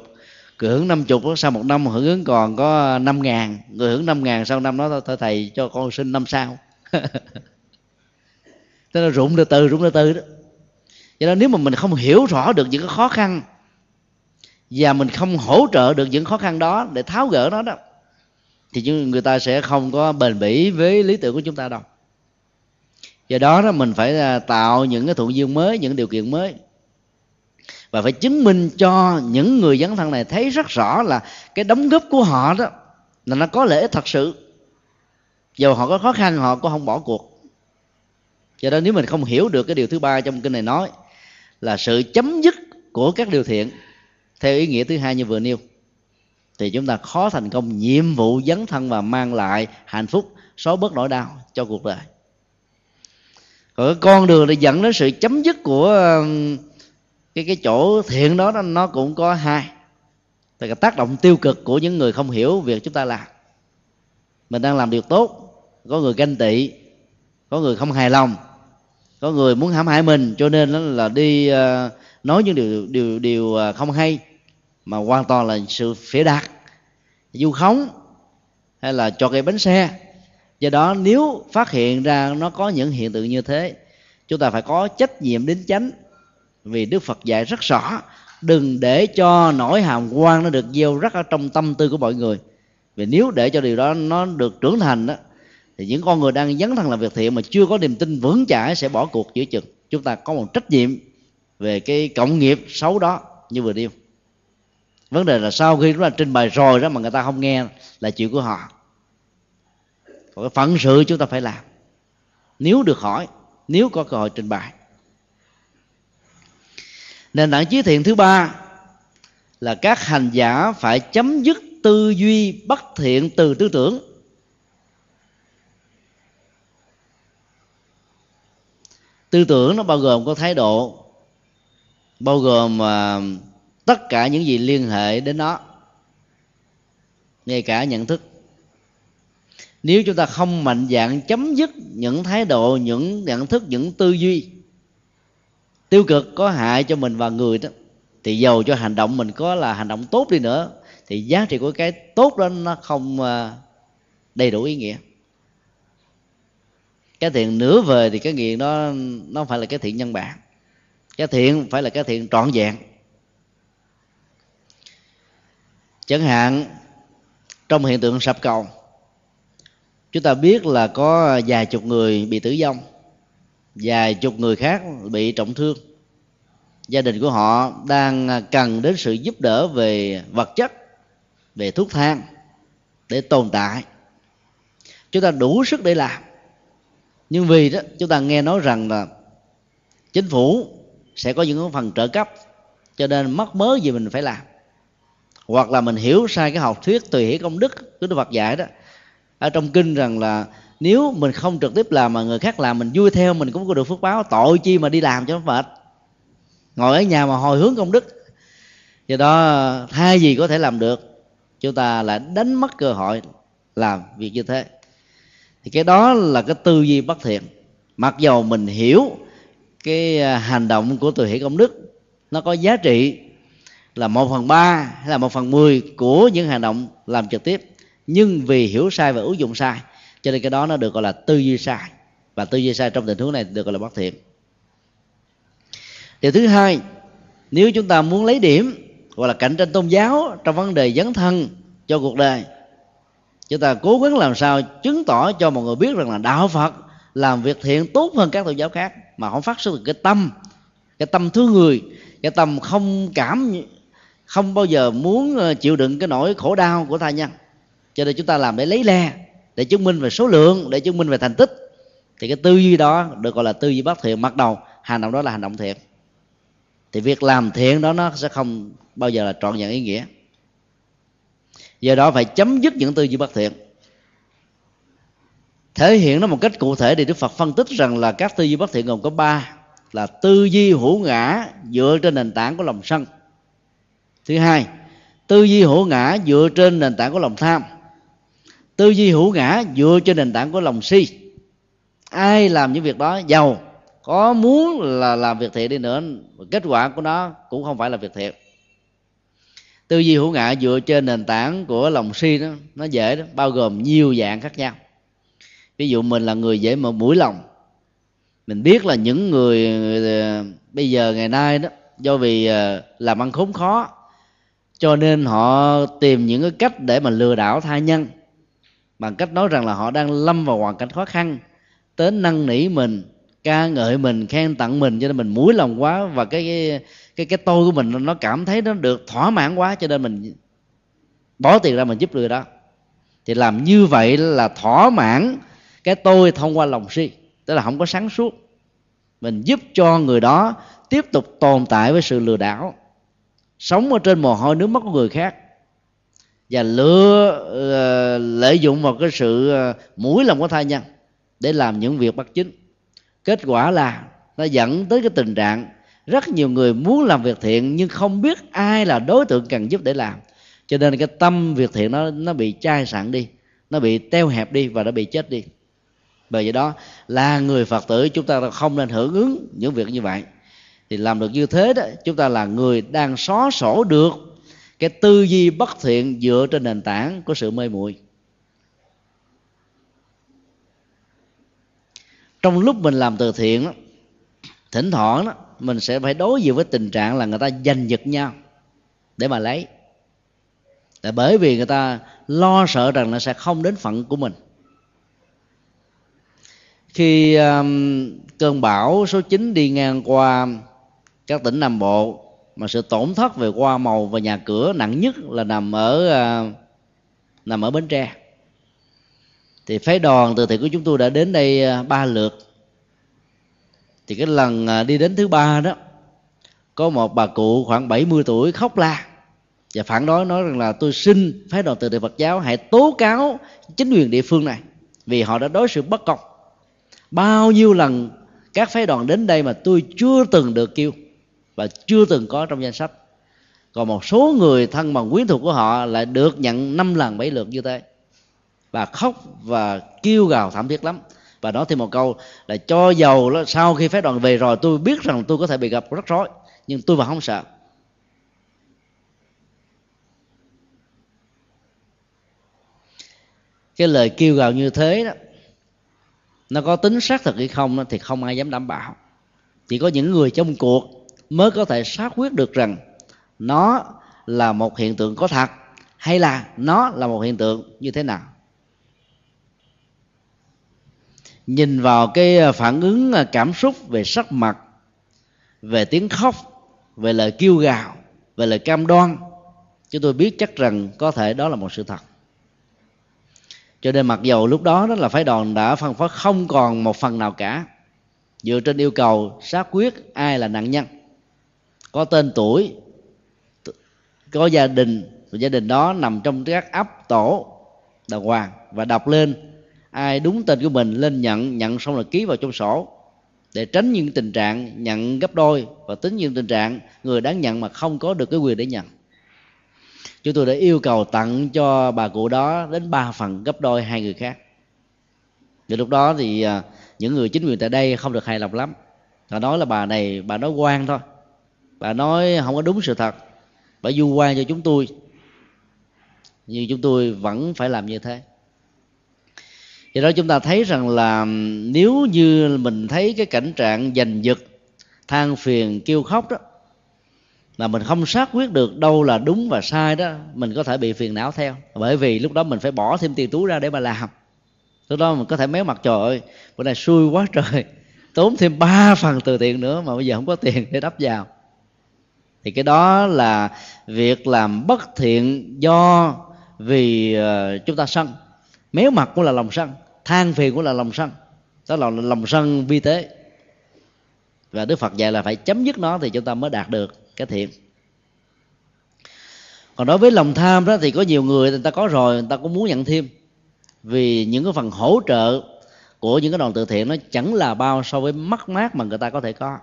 Người hưởng 50, sau một năm họ hưởng ứng còn có 5.000. Người hưởng 5.000, sau năm đó thầy cho con xin năm sao. Thế là rụng từ đó. Vậy nên nếu mà mình không hiểu rõ được những cái khó khăn và mình không hỗ trợ được những khó khăn đó để tháo gỡ nó đó, thì người ta sẽ không có bền bỉ với lý tưởng của chúng ta đâu. Do đó mình phải tạo những cái thuận duyên mới, những điều kiện mới, và phải chứng minh cho những người dấn thân này thấy rất rõ là cái đóng góp của họ đó là nó có lợi ích thật sự. Dù họ có khó khăn họ cũng không bỏ cuộc. Do đó nếu mình không hiểu được cái điều thứ ba trong kinh này nói là sự chấm dứt của các điều thiện theo ý nghĩa thứ hai như vừa nêu, thì chúng ta khó thành công nhiệm vụ dấn thân và mang lại hạnh phúc, xóa bớt nỗi đau cho cuộc đời. Còn con đường để dẫn đến sự chấm dứt của cái chỗ thiện đó nó cũng có hai. Tại cái tác động tiêu cực của những người không hiểu việc chúng ta làm. Mình đang làm điều tốt, có người ganh tị, có người không hài lòng, có người muốn hãm hại mình, cho nên là đi nói những điều không hay, mà hoàn toàn là sự phỉ báng, vu khống hay là chọt gây bánh xe. Do đó nếu phát hiện ra nó có những hiện tượng như thế, chúng ta phải có trách nhiệm đính chánh. Vì Đức Phật dạy rất rõ, đừng để cho nỗi hàm oan nó được gieo rắc ở trong tâm tư của mọi người. Vì nếu để cho điều đó nó được trưởng thành đó, thì những con người đang dấn thân làm việc thiện mà chưa có niềm tin vững chãi sẽ bỏ cuộc giữa chừng. Chúng ta có một trách nhiệm về cái cộng nghiệp xấu đó như vừa nêu. Vấn đề là sau khi chúng ta trình bày rồi đó mà người ta không nghe là chuyện của họ. Còn cái phận sự chúng ta phải làm nếu được hỏi, nếu có cơ hội trình bày. Nền tảng chí thiện thứ ba là các hành giả phải chấm dứt tư duy bất thiện từ tư tưởng. Tư tưởng nó bao gồm có thái độ, bao gồm tất cả những gì liên hệ đến nó, ngay cả nhận thức. Nếu chúng ta không mạnh dạn chấm dứt những thái độ, những nhận thức, những tư duy tiêu cực có hại cho mình và người đó, thì dầu cho hành động mình có là hành động tốt đi nữa, thì giá trị của cái tốt đó nó không đầy đủ ý nghĩa. Cái thiện nửa vời thì cái nghiện đó nó không phải là cái thiện nhân bản. Cái thiện phải là cái thiện trọn vẹn. Chẳng hạn trong hiện tượng sập cầu, chúng ta biết là có vài chục người bị tử vong, vài chục người khác bị trọng thương. Gia đình của họ đang cần đến sự giúp đỡ về vật chất, về thuốc thang để tồn tại. Chúng ta đủ sức để làm, nhưng vì đó chúng ta nghe nói rằng là chính phủ sẽ có những phần trợ cấp, cho nên mắc mớ gì mình phải làm. Hoặc là mình hiểu sai cái học thuyết tùy hỷ công đức của Đức Phật dạy đó, ở trong kinh rằng là nếu mình không trực tiếp làm mà người khác làm mình vui theo, mình cũng có được phước báo, tội chi mà đi làm cho nó mệt, ngồi ở nhà mà hồi hướng công đức. Do đó thay vì có thể làm được, chúng ta lại đánh mất cơ hội làm việc như thế. Thì cái đó là cái tư duy bất thiện. Mặc dầu mình hiểu cái hành động của tùy hỷ công đức nó có giá trị là 1/3 hay là 1/10 của những hành động làm trực tiếp, nhưng vì hiểu sai và ứng dụng sai, cho nên cái đó nó được gọi là tư duy sai. Và tư duy sai trong tình huống này được gọi là bất thiện. Điều thứ hai, nếu chúng ta muốn lấy điểm gọi là cạnh tranh tôn giáo trong vấn đề dấn thân cho cuộc đời, chúng ta cố gắng làm sao chứng tỏ cho mọi người biết rằng là đạo Phật làm việc thiện tốt hơn các tôn giáo khác, mà không phát xuất được cái tâm thương người, cái tâm không cảm, không bao giờ muốn chịu đựng cái nỗi khổ đau của tha nhân. Cho nên chúng ta làm để lấy le, để chứng minh về số lượng, để chứng minh về thành tích, thì cái tư duy đó được gọi là tư duy bất thiện. Mặc đầu hành động đó là hành động thiện, thì việc làm thiện đó nó sẽ không bao giờ là trọn vẹn ý nghĩa. Do đó phải chấm dứt những tư duy bất thiện. Thể hiện nó một cách cụ thể thì Đức Phật phân tích rằng là các tư duy bất thiện gồm có 3. Là tư duy hữu ngã dựa trên nền tảng của lòng sân. Thứ hai, tư duy hữu ngã dựa trên nền tảng của lòng tham. Tư duy hữu ngã dựa trên nền tảng của lòng si. Ai làm những việc đó, giàu có muốn là làm việc thiện đi nữa, kết quả của nó cũng không phải là việc thiện. Tư duy hữu ngã dựa trên nền tảng của lòng si đó, nó dễ đó, bao gồm nhiều dạng khác nhau. Ví dụ mình là người dễ mở mũi lòng. Mình biết là những người bây giờ ngày nay đó, do vì làm ăn khốn khó, cho nên họ tìm những cái cách để mà lừa đảo tha nhân, bằng cách nói rằng là họ đang lâm vào hoàn cảnh khó khăn, đến năn nỉ mình, ca ngợi mình, khen tặng mình, cho nên mình mũi lòng quá. Và cái tôi của mình nó cảm thấy nó được thỏa mãn quá, cho nên mình bỏ tiền ra mình giúp người đó. Thì làm như vậy là thỏa mãn cái tôi thông qua lòng si, tức là không có sáng suốt. Mình giúp cho người đó tiếp tục tồn tại với sự lừa đảo, sống ở trên mồ hôi nước mắt của người khác, và lợi dụng vào cái sự mũi lòng của tha nhân để làm những việc bất chính. Kết quả là nó dẫn tới cái tình trạng rất nhiều người muốn làm việc thiện nhưng không biết ai là đối tượng cần giúp để làm. Cho nên cái tâm việc thiện nó bị chai sạn đi, nó bị teo hẹp đi và nó bị chết đi. Bởi vậy đó, là người Phật tử chúng ta không nên hưởng ứng những việc như vậy. Thì làm được như thế đó, chúng ta là người đang xóa sổ được cái tư duy bất thiện dựa trên nền tảng của sự mê muội. Trong lúc mình làm từ thiện đó, thỉnh thoảng đó, mình sẽ phải đối diện với tình trạng là người ta giành giật nhau để mà lấy. Tại bởi vì người ta lo sợ rằng nó sẽ không đến phận của mình. Khi cơn bão số 9 đi ngang qua các tỉnh Nam Bộ, mà sự tổn thất về hoa màu và nhà cửa nặng nhất là nằm ở Bến Tre, thì phái đoàn từ thiện của chúng tôi đã đến đây 3 lượt. Thì cái lần đi đến thứ 3 đó, có một bà cụ khoảng 70 tuổi khóc la và phản đối, nói rằng là tôi xin phái đoàn từ thiện Phật giáo hãy tố cáo chính quyền địa phương này vì họ đã đối xử bất công. Bao nhiêu lần các phái đoàn đến đây mà tôi chưa từng được kêu và chưa từng có trong danh sách. Còn một số người thân bằng quyến thuộc của họ lại được nhận 5 lần 7 lượt như thế. Bà khóc và kêu gào thảm thiết lắm. Và nói thêm một câu là cho dầu đó, sau khi phái đoàn về rồi tôi biết rằng tôi có thể bị gặp rắc rối, nhưng tôi vẫn không sợ. Cái lời kêu gào như thế đó, nó có tính xác thực hay không đó, thì không ai dám đảm bảo. Chỉ có những người trong cuộc mới có thể xác quyết được rằng nó là một hiện tượng có thật hay là nó là một hiện tượng như thế nào. Nhìn vào cái phản ứng cảm xúc về sắc mặt, về tiếng khóc, về lời kêu gào, về lời cam đoan, chúng tôi biết chắc rằng có thể đó là một sự thật. Cho nên mặc dầu lúc đó là phái đoàn đã phân phát không còn một phần nào cả, dựa trên yêu cầu xác quyết ai là nạn nhân, có tên tuổi, có gia đình, và gia đình đó nằm trong các ấp tổ đàng hoàng, và đọc lên ai đúng tên của mình lên nhận xong là ký vào trong sổ, để tránh những tình trạng nhận gấp đôi và tính những tình trạng người đáng nhận mà không có được cái quyền để nhận. Chúng tôi đã yêu cầu tặng cho bà cụ đó đến 3 phần gấp đôi 2 người khác. Và lúc đó thì những người chính quyền tại đây không được hài lòng lắm. Họ nói là bà này, bà nói quan thôi, bà nói không có đúng sự thật, bà du quan cho chúng tôi. Nhưng chúng tôi vẫn phải làm như thế. Do đó chúng ta thấy rằng là nếu như mình thấy cái cảnh trạng giành giật, than phiền, kêu khóc đó, là mình không xác quyết được đâu là đúng và sai đó, mình có thể bị phiền não theo. Bởi vì lúc đó mình phải bỏ thêm tiền túi ra để mà làm. Lúc đó mình có thể méo mặt, trời ơi, bữa nay xui quá trời, tốn thêm 3 phần từ tiền nữa mà bây giờ không có tiền để đắp vào. Thì cái đó là việc làm bất thiện do vì chúng ta sân. Méo mặt cũng là lòng sân, than phiền cũng là lòng sân. Đó là lòng sân vi tế. Và Đức Phật dạy là phải chấm dứt nó thì chúng ta mới đạt được cái thiện. Còn đối với lòng tham đó thì có nhiều người ta có rồi, người ta cũng muốn nhận thêm. Vì những cái phần hỗ trợ của những cái đoàn từ thiện nó chẳng là bao so với mất mát mà người ta có thể có.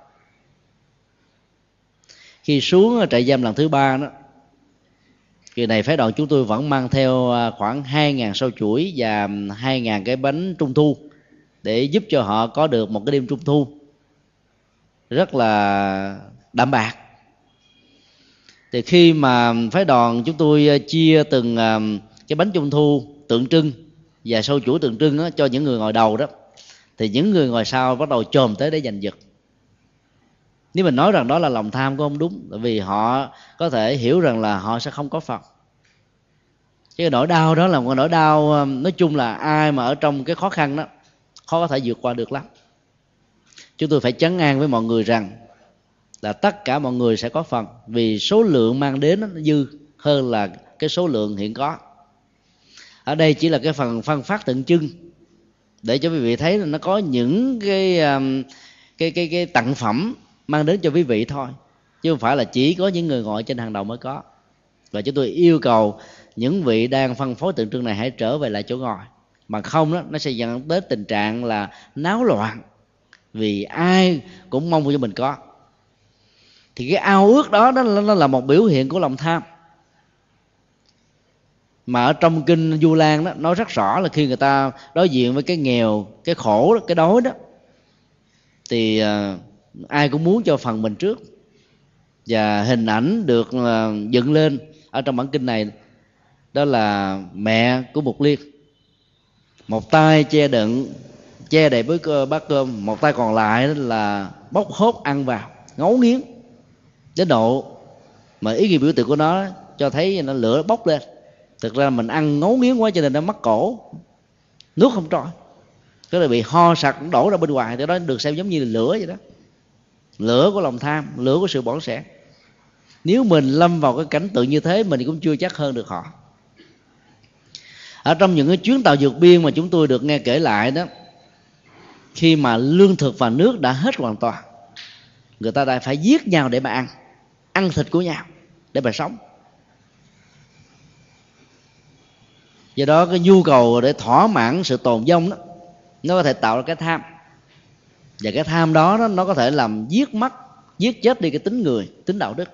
Khi xuống trại giam lần thứ 3 đó, kỳ này phái đoàn chúng tôi vẫn mang theo khoảng 2.000 sao chuỗi và 2.000 cái bánh trung thu để giúp cho họ có được một cái đêm trung thu rất là đạm bạc. Thì khi mà phái đoàn chúng tôi chia từng cái bánh trung thu tượng trưng và sao chuỗi tượng trưng đó, cho những người ngồi đầu đó, thì những người ngồi sau bắt đầu chồm tới để giành giật. Nếu mình nói rằng đó là lòng tham cũng không đúng, tại vì họ có thể hiểu rằng là họ sẽ không có Phật. Cái nỗi đau đó là một nỗi đau, nói chung là ai mà ở trong cái khó khăn đó khó có thể vượt qua được lắm. Chúng tôi phải trấn an với mọi người rằng là tất cả mọi người sẽ có phần, vì số lượng mang đến nó dư hơn là cái số lượng hiện có. Ở đây chỉ là cái phần phân phát tượng trưng để cho quý vị thấy là nó có những cái tặng phẩm mang đến cho quý vị thôi, chứ không phải là chỉ có những người ngồi trên hàng đầu mới có. Và chúng tôi yêu cầu những vị đang phân phối tượng trưng này hãy trở về lại chỗ ngồi, mà không đó, nó sẽ dẫn tới tình trạng là náo loạn, vì ai cũng mong cho mình có. Thì cái ao ước đó, nó là một biểu hiện của lòng tham. Mà ở trong kinh Du Lan đó, nói rất rõ là khi người ta đối diện với cái nghèo, cái khổ, cái đói đó, thì ai cũng muốn cho phần mình trước. Và hình ảnh được dựng lên ở trong bản kinh này đó là mẹ của Mục Liên, một tay che đầy với bát cơm, một tay còn lại là bóc hốt ăn vào, ngấu nghiến đến độ mà ý nghĩa biểu tượng của nó cho thấy nó lửa bốc lên. Thực ra mình ăn ngấu nghiến quá cho nên nó mắc cổ, nước không trôi, cứ là bị ho sặc đổ ra bên ngoài. Thì đó được xem giống như là lửa vậy đó, lửa của lòng tham, lửa của sự bỏng sẻ. Nếu mình lâm vào cái cảnh tượng như thế, mình cũng chưa chắc hơn được họ. Ở trong những cái chuyến tàu vượt biên mà chúng tôi được nghe kể lại đó, khi mà lương thực và nước đã hết hoàn toàn, người ta đã phải giết nhau để mà ăn thịt của nhau để mà sống. Do đó cái nhu cầu để thỏa mãn sự tồn vong đó, nó có thể tạo ra cái tham. Và cái tham đó nó có thể làm giết chết đi cái tính người, tính đạo đức.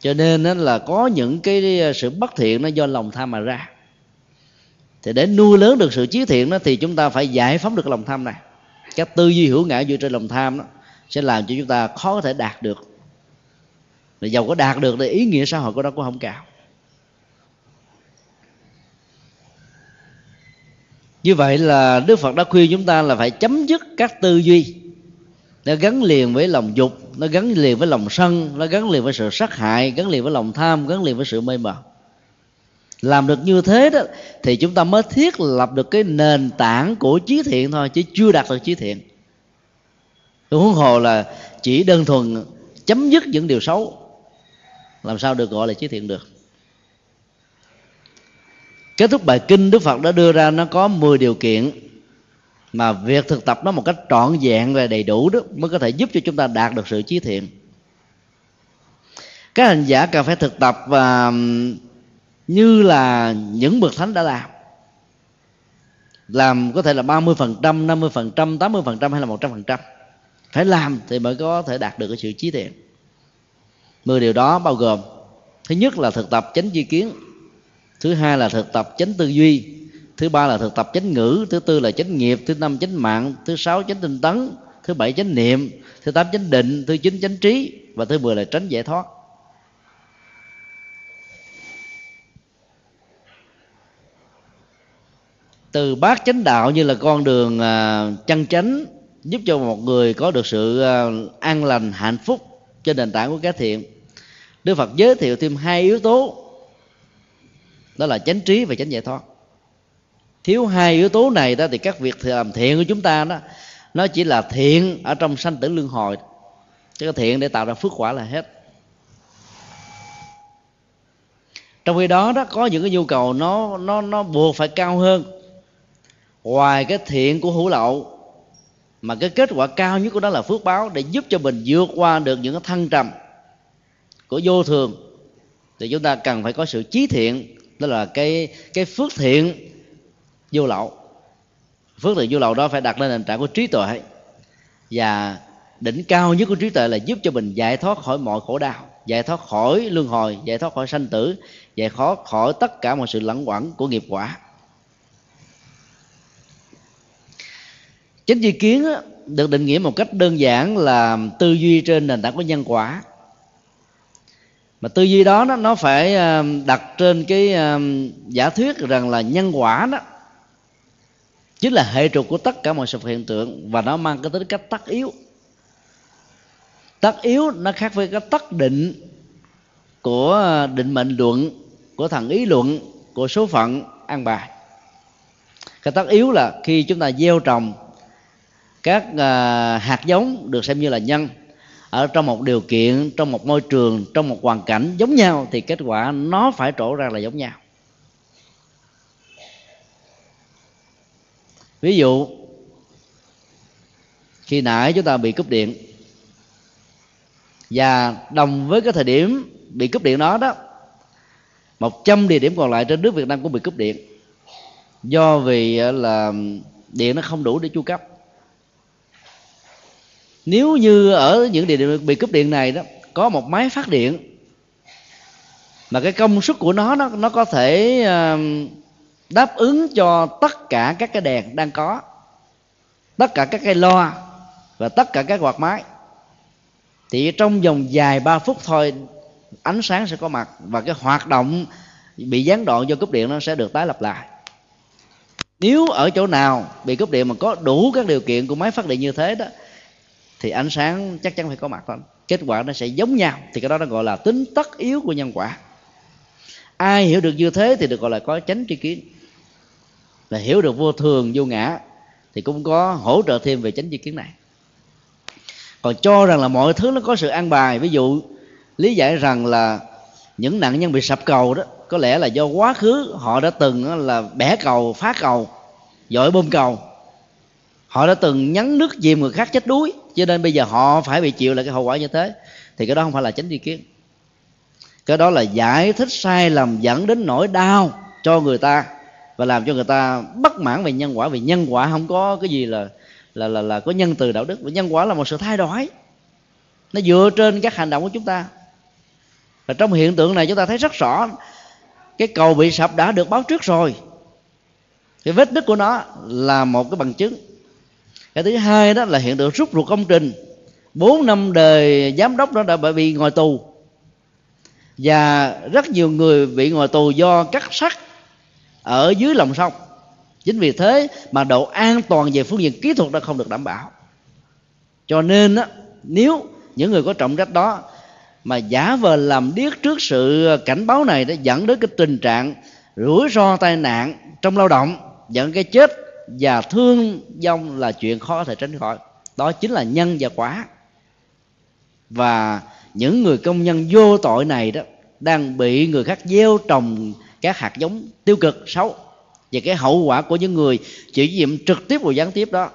Cho nên là có những cái sự bất thiện nó do lòng tham mà ra. Thì để nuôi lớn được sự chí thiện đó, thì chúng ta phải giải phóng được lòng tham này. Các tư duy hữu ngã dựa trên lòng tham đó sẽ làm cho chúng ta khó có thể đạt được. Và dầu có đạt được thì ý nghĩa xã hội của nó cũng không cao. Như vậy là Đức Phật đã khuyên chúng ta là phải chấm dứt các tư duy nó gắn liền với lòng dục, nó gắn liền với lòng sân, nó gắn liền với sự sát hại, gắn liền với lòng tham, gắn liền với sự mê mờ. Làm được như thế đó thì chúng ta mới thiết lập được cái nền tảng của chí thiện thôi, chứ chưa đạt được chí thiện. Huống hồ là chỉ đơn thuần chấm dứt những điều xấu làm sao được gọi là chí thiện được. Kết thúc bài kinh, Đức Phật đã đưa ra nó có 10 điều kiện mà việc thực tập nó một cách trọn vẹn và đầy đủ đó mới có thể giúp cho chúng ta đạt được sự chí thiện. Các hành giả cần phải thực tập và như là những bậc thánh đã làm có thể là 30%, 50%, 80% hay là 100%. Phải làm thì mới có thể đạt được cái sự chí thiện. 10 điều đó bao gồm: thứ nhất là thực tập chánh tri kiến, thứ hai là thực tập chánh tư duy, thứ ba là thực tập chánh ngữ, thứ tư là chánh nghiệp, thứ năm chánh mạng, thứ sáu chánh tinh tấn, thứ bảy chánh niệm, thứ tám chánh định, thứ chín chánh trí và thứ 10 là tránh giải thoát. Từ bát chánh đạo như là con đường chân chánh giúp cho một người có được sự an lành, hạnh phúc trên nền tảng của cái thiện. Đức Phật giới thiệu thêm hai yếu tố, đó là chánh trí và chánh giải thoát. Thiếu hai yếu tố này đó thì các việc làm thiện của chúng ta đó, nó chỉ là thiện ở trong sanh tử luân hồi, chứ cái thiện để tạo ra phước quả là hết. Trong khi đó đó có những cái nhu cầu nó buộc phải cao hơn. Ngoài cái thiện của hữu lậu, mà cái kết quả cao nhất của đó là phước báo, để giúp cho mình vượt qua được những cái thăng trầm của vô thường, thì chúng ta cần phải có sự chí thiện, đó là cái phước thiện vô lậu. Phước thiện vô lậu đó phải đặt lên nền tảng của trí tuệ, và đỉnh cao nhất của trí tuệ là giúp cho mình giải thoát khỏi mọi khổ đau, giải thoát khỏi luân hồi, giải thoát khỏi sanh tử, giải thoát khỏi tất cả mọi sự lẩn quẩn của nghiệp quả. Chánh tri kiến được định nghĩa một cách đơn giản là tư duy trên nền tảng của nhân quả, mà tư duy đó nó phải đặt trên cái giả thuyết rằng là nhân quả đó chính là hệ trục của tất cả mọi sự hiện tượng, và nó mang cái tính cách tất yếu. Tất yếu nó khác với cái tất định của định mệnh luận, của thần ý luận, của số phận an bài. Cái tất yếu là khi chúng ta gieo trồng các hạt giống được xem như là nhân, ở trong một điều kiện, trong một môi trường, trong một hoàn cảnh giống nhau, thì kết quả nó phải trổ ra là giống nhau. Ví dụ, khi nãy chúng ta bị cúp điện, và đồng với cái thời điểm bị cúp điện đó đó, 100 địa điểm còn lại trên nước Việt Nam cũng bị cúp điện, do vì là điện nó không đủ để chu cấp. Nếu như ở những địa điểm bị cúp điện này đó có một máy phát điện mà cái công suất của nó có thể đáp ứng cho tất cả các cái đèn đang có, tất cả các cái loa và tất cả các quạt máy, thì trong vòng dài 3 phút thôi ánh sáng sẽ có mặt, và cái hoạt động bị gián đoạn do cúp điện nó sẽ được tái lập lại. Nếu ở chỗ nào bị cúp điện mà có đủ các điều kiện của máy phát điện như thế đó, thì ánh sáng chắc chắn phải có mặt thôi. Kết quả nó sẽ giống nhau. Thì cái đó nó gọi là tính tất yếu của nhân quả. Ai hiểu được như thế thì được gọi là có chánh tri kiến, và hiểu được vô thường vô ngã thì cũng có hỗ trợ thêm về chánh tri kiến này. Còn cho rằng là mọi thứ nó có sự an bài, ví dụ lý giải rằng là những nạn nhân bị sập cầu đó có lẽ là do quá khứ họ đã từng là bẻ cầu, phá cầu, dội bơm cầu, họ đã từng nhấn nước chìm người khác chết đuối, cho nên bây giờ họ phải bị chịu lại cái hậu quả như thế. Thì cái đó không phải là chánh tri kiến. Cái đó là giải thích sai lầm dẫn đến nỗi đau cho người ta, và làm cho người ta bất mãn về nhân quả. Vì nhân quả không có cái gì là có nhân từ đạo đức. Vì nhân quả là một sự thay đổi, nó dựa trên các hành động của chúng ta. Và trong hiện tượng này chúng ta thấy rất rõ, cái cầu bị sập đã được báo trước rồi, cái vết nứt của nó là một cái bằng chứng. Cái thứ hai đó là hiện tượng rút ruột công trình. 4 năm đời giám đốc đó đã bị ngồi tù, và rất nhiều người bị ngồi tù do cắt sắt ở dưới lòng sông. Chính vì thế mà độ an toàn về phương diện kỹ thuật đã không được đảm bảo. Cho nên đó, nếu những người có trọng trách đó mà giả vờ làm điếc trước sự cảnh báo này, để dẫn đến cái tình trạng rủi ro tai nạn trong lao động, dẫn cái chết và thương vong là chuyện khó có thể tránh khỏi. Đó chính là nhân và quả. Và những người công nhân vô tội này đó đang bị người khác gieo trồng các hạt giống tiêu cực xấu, và cái hậu quả của những người chịu trách nhiệm trực tiếp và gián tiếp đó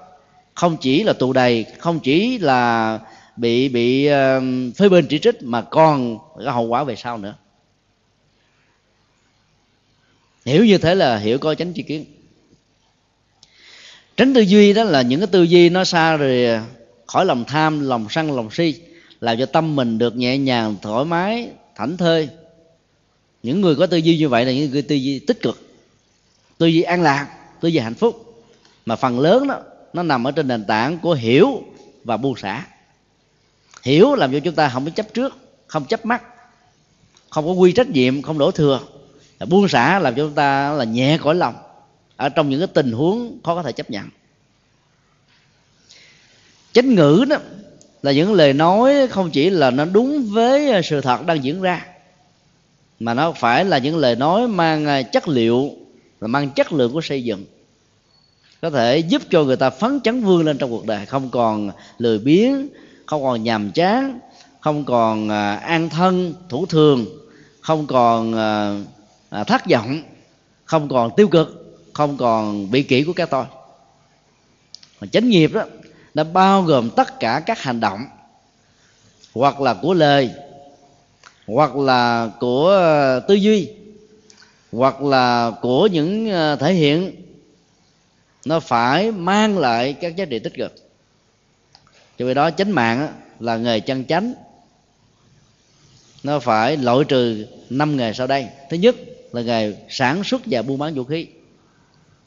không chỉ là tù đầy, không chỉ là bị phê bình chỉ trích, mà còn cái hậu quả về sau nữa. Hiểu như thế là hiểu coi chánh tri kiến. Tránh tư duy đó là những cái tư duy nó xa rồi khỏi lòng tham, lòng sân, lòng si, làm cho tâm mình được nhẹ nhàng, thoải mái, thảnh thơi. Những người có tư duy như vậy là những người tư duy tích cực, tư duy an lạc, tư duy hạnh phúc. Mà phần lớn đó nó nằm ở trên nền tảng của hiểu và buông xả. Hiểu làm cho chúng ta không có chấp trước, không chấp mắc, không có quy trách nhiệm, không đổ thừa. Buông xả làm cho chúng ta là nhẹ cõi lòng, ở trong những cái tình huống khó có thể chấp nhận. Chánh ngữ đó là những lời nói không chỉ là nó đúng với sự thật đang diễn ra, mà nó phải là những lời nói mang chất liệu, mang chất lượng của xây dựng, có thể giúp cho người ta phấn chấn vươn lên trong cuộc đời, không còn lười biếng, không còn nhàm chán, không còn an thân thủ thường, không còn thất vọng, không còn tiêu cực, không còn bị kỹ của cái tôi. Còn chánh nghiệp đó, nó bao gồm tất cả các hành động, hoặc là của lời, hoặc là của tư duy, hoặc là của những thể hiện. Nó phải mang lại các giá trị tích cực. Cho vì đó chánh mạng là nghề chân chánh. Nó phải loại trừ 5 nghề sau đây. Thứ nhất là nghề sản xuất và buôn bán vũ khí,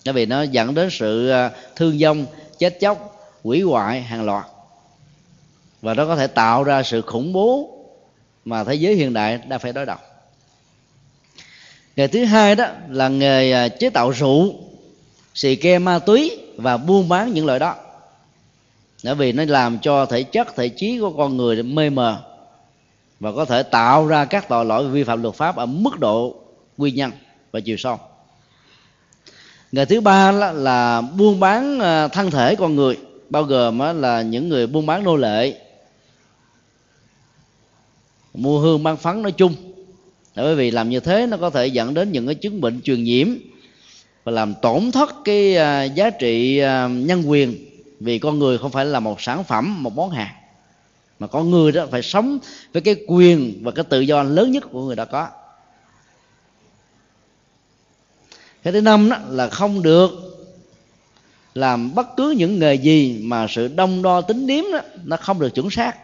bởi vì nó dẫn đến sự thương vong, chết chóc, hủy hoại hàng loạt, và nó có thể tạo ra sự khủng bố mà thế giới hiện đại đang phải đối đầu. Nghề thứ hai đó là nghề chế tạo rượu, xì ke, ma túy và buôn bán những loại đó, bởi vì nó làm cho thể chất, thể trí của con người mê mờ và có thể tạo ra các tội lỗi vi phạm luật pháp ở mức độ nguyên nhân và chiều sâu. Nghề thứ ba là buôn bán thân thể con người, bao gồm là những người buôn bán nô lệ, mua hương bán phấn nói chung, bởi vì làm như thế nó có thể dẫn đến những cái chứng bệnh truyền nhiễm và làm tổn thất cái giá trị nhân quyền, vì con người không phải là một sản phẩm, một món hàng, mà con người đó phải sống với cái quyền và cái tự do lớn nhất của người đã có. Cái thứ năm đó là không được làm bất cứ những nghề gì mà sự đông đo tính điếm đó, nó không được chuẩn xác,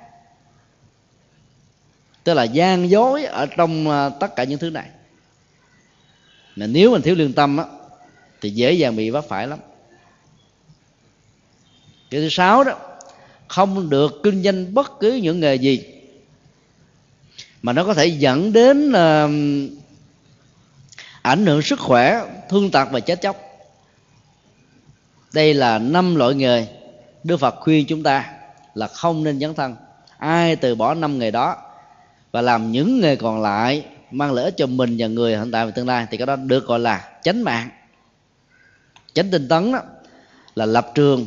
tức là gian dối ở trong tất cả những thứ này. Mà nếu mình thiếu lương tâm đó, thì dễ dàng bị bắt phải lắm. Cái thứ sáu đó, không được kinh doanh bất cứ những nghề gì mà nó có thể dẫn đến ảnh hưởng sức khỏe, thương tật và chết chóc. Đây là 5 loại nghề Đức Phật khuyên chúng ta là không nên dấn thân. Ai từ bỏ 5 nghề đó và làm những nghề còn lại mang lợi ích cho mình và người hiện tại và tương lai thì cái đó được gọi là chánh mạng. Chánh tinh tấn đó là lập trường,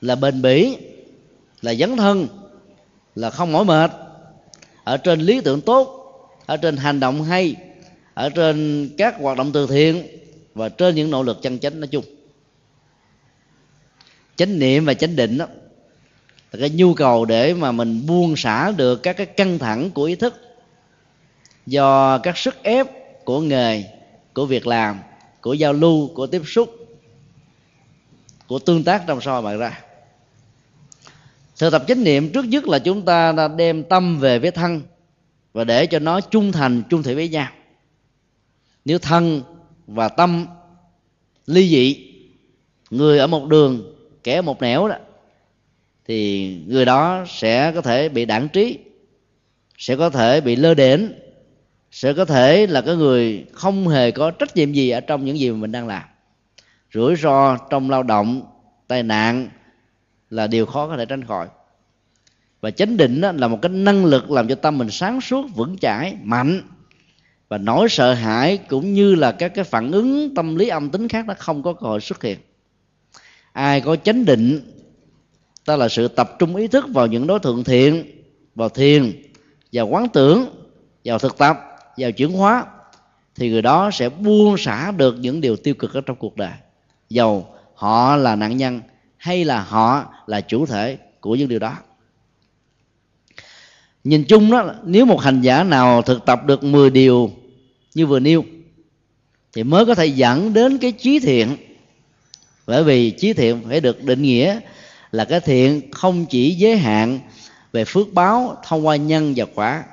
là bền bỉ, là dấn thân, là không mỏi mệt, ở trên lý tưởng tốt, ở trên hành động hay, ở trên các hoạt động từ thiện và trên những nỗ lực chân chánh nói chung. Chánh niệm và chánh định đó là cái nhu cầu để mà mình buông xả được các cái căng thẳng của ý thức do các sức ép của nghề, của việc làm, của giao lưu, của tiếp xúc, của tương tác trong soi bạn ra. Thực tập chánh niệm trước nhất là chúng ta đem tâm về với thân và để cho nó trung thành, trung thủy với nhau. Nếu thân và tâm ly dị, người ở một đường, kẻ ở một nẻo đó, thì người đó sẽ có thể bị đảng trí, sẽ có thể bị lơ đễnh, sẽ có thể là cái người không hề có trách nhiệm gì ở trong những gì mà mình đang làm. Rủi ro trong lao động, tai nạn là điều khó có thể tránh khỏi. Và chánh định đó là một cái năng lực làm cho tâm mình sáng suốt, vững chãi, mạnh, và nỗi sợ hãi cũng như là các cái phản ứng tâm lý âm tính khác nó không có cơ hội xuất hiện. Ai có chánh định, ta là sự tập trung ý thức vào những đối tượng thiện, vào thiền, vào quán tưởng, vào thực tập, vào chuyển hóa, thì người đó sẽ buông xả được những điều tiêu cực ở trong cuộc đời, dầu họ là nạn nhân hay là họ là chủ thể của những điều đó. Nhìn chung đó, nếu một hành giả nào thực tập được 10 điều như vừa nêu thì mới có thể dẫn đến cái chí thiện, bởi vì chí thiện phải được định nghĩa là cái thiện không chỉ giới hạn về phước báo thông qua nhân và quả,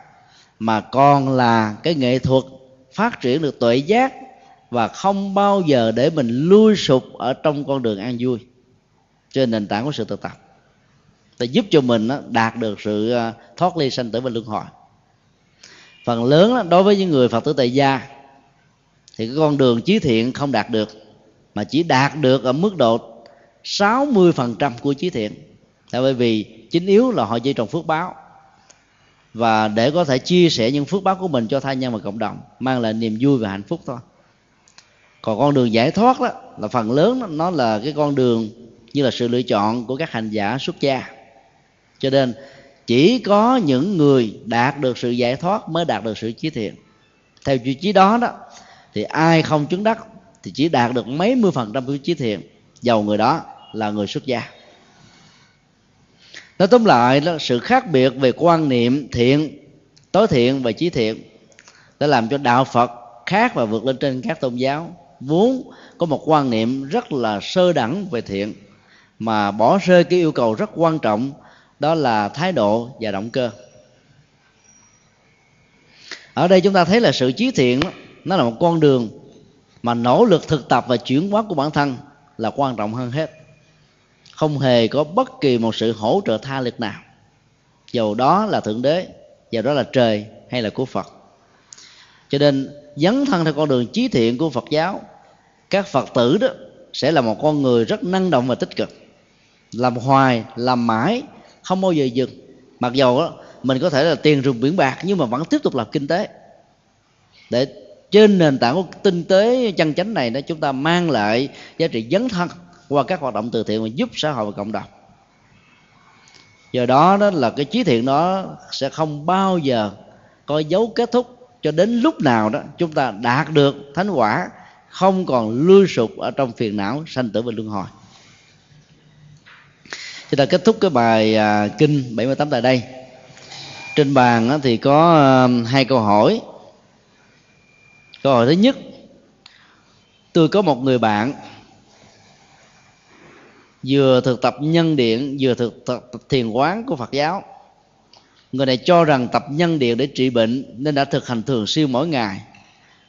mà còn là cái nghệ thuật phát triển được tuệ giác và không bao giờ để mình lui sụp ở trong con đường an vui. Trên nền tảng của sự thực tập, để giúp cho mình đạt được sự thoát ly sanh tử và luân hồi. Phần lớn đối với những người Phật tử tại gia thì cái con đường chí thiện không đạt được, mà chỉ đạt được ở mức độ 60% của trí thiện. Tại bởi vì chính yếu là họ chỉ trồng phước báo, và để có thể chia sẻ những phước báo của mình cho tha nhân và cộng đồng, mang lại niềm vui và hạnh phúc thôi. Còn con đường giải thoát đó là phần lớn đó, nó là cái con đường như là sự lựa chọn của các hành giả xuất gia. Cho nên chỉ có những người đạt được sự giải thoát mới đạt được sự trí thiện. Theo duy trí đó đó thì ai không chứng đắc thì chỉ đạt được mấy mươi phần trăm của trí thiện, dầu người đó là người xuất gia. Nói tóm lại đó, sự khác biệt về quan niệm thiện, tối thiện và trí thiện đã làm cho đạo Phật khác và vượt lên trên các tôn giáo vốn có một quan niệm rất là sơ đẳng về thiện, mà bỏ rơi cái yêu cầu rất quan trọng, đó là thái độ và động cơ. Ở đây chúng ta thấy là sự trí thiện đó, nó là một con đường mà nỗ lực thực tập và chuyển hóa của bản thân là quan trọng hơn hết, không hề có bất kỳ một sự hỗ trợ tha lực nào, dầu đó là Thượng Đế, dầu đó là trời hay là của Phật. Cho nên dấn thân theo con đường trí thiện của Phật giáo, các Phật tử đó sẽ là một con người rất năng động và tích cực, làm hoài, làm mãi, không bao giờ dừng. Mặc dầu đó, mình có thể là tiền rừng biển bạc, nhưng mà vẫn tiếp tục làm kinh tế, để trên nền tảng của tinh tế chân chánh này đó, chúng ta mang lại giá trị dấn thân qua các hoạt động từ thiện và giúp xã hội và cộng đồng. Do đó, đó là cái trí thiện đó sẽ không bao giờ có dấu kết thúc, cho đến lúc nào đó chúng ta đạt được thánh quả, không còn lui sụp ở trong phiền não sanh tử và luân hồi. Chúng ta kết thúc cái bài kinh 78 tại đây. Trên bàn thì có hai câu hỏi. Câu hỏi thứ nhất: tôi có một người bạn vừa thực tập nhân điện, vừa thực tập thiền quán của Phật giáo. Người này cho rằng tập nhân điện để trị bệnh, nên đã thực hành thường xuyên mỗi ngày,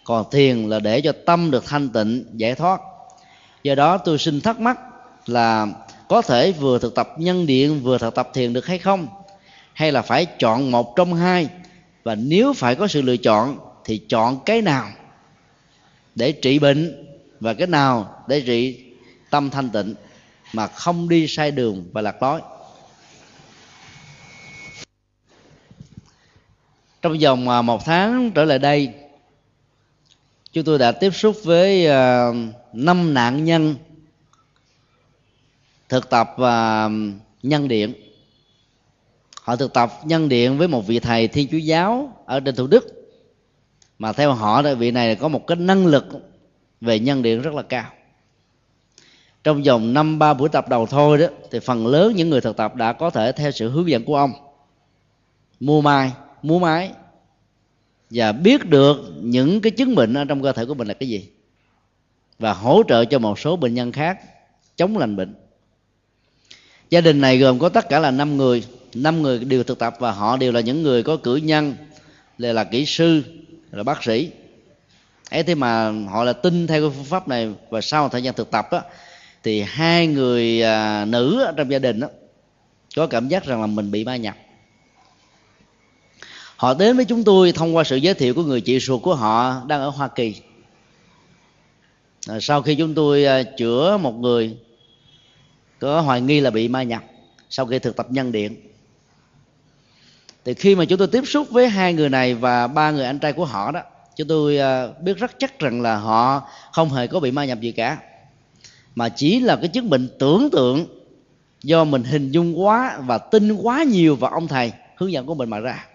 còn thiền là để cho tâm được thanh tịnh, giải thoát. Do đó tôi xin thắc mắc là có thể vừa thực tập nhân điện vừa thực tập thiền được hay không, hay là phải chọn một trong hai, và nếu phải có sự lựa chọn thì chọn cái nào để trị bệnh và cái nào để trị tâm thanh tịnh mà không đi sai đường và lạc lối. Trong vòng một tháng trở lại đây, chúng tôi đã tiếp xúc với 5 nạn nhân thực tập nhân điện. Họ thực tập nhân điện với một vị thầy Thiên Chúa giáo ở trên Thủ Đức, mà theo họ đó, vị này có một cái năng lực về nhân điện rất là cao. Trong vòng 3 buổi tập đầu thôi đó, thì phần lớn những người thực tập đã có thể theo sự hướng dẫn của ông múa máy và biết được những cái chứng bệnh ở trong cơ thể của mình là cái gì, và hỗ trợ cho một số bệnh nhân khác chống lành bệnh. Gia đình này gồm có tất cả là 5 người. 5 người đều thực tập, và họ đều là những người có cử nhân, là kỹ sư, là bác sĩ. Ấy thế mà họ là tin theo cái phương pháp này, và sau một thời gian thực tập đó, thì 2 người nữ trong gia đình đó, có cảm giác rằng là mình bị ma nhập. Họ đến với chúng tôi thông qua sự giới thiệu của người chị ruột của họ đang ở Hoa Kỳ. Sau khi chúng tôi chữa một người có hoài nghi là bị ma nhập sau khi thực tập nhân điện, thì khi mà chúng tôi tiếp xúc với 2 người này và 3 người anh trai của họ đó, chúng tôi biết rất chắc rằng là họ không hề có bị ma nhập gì cả, mà chỉ là cái chứng bệnh tưởng tượng do mình hình dung quá và tin quá nhiều vào ông thầy hướng dẫn của mình mà ra.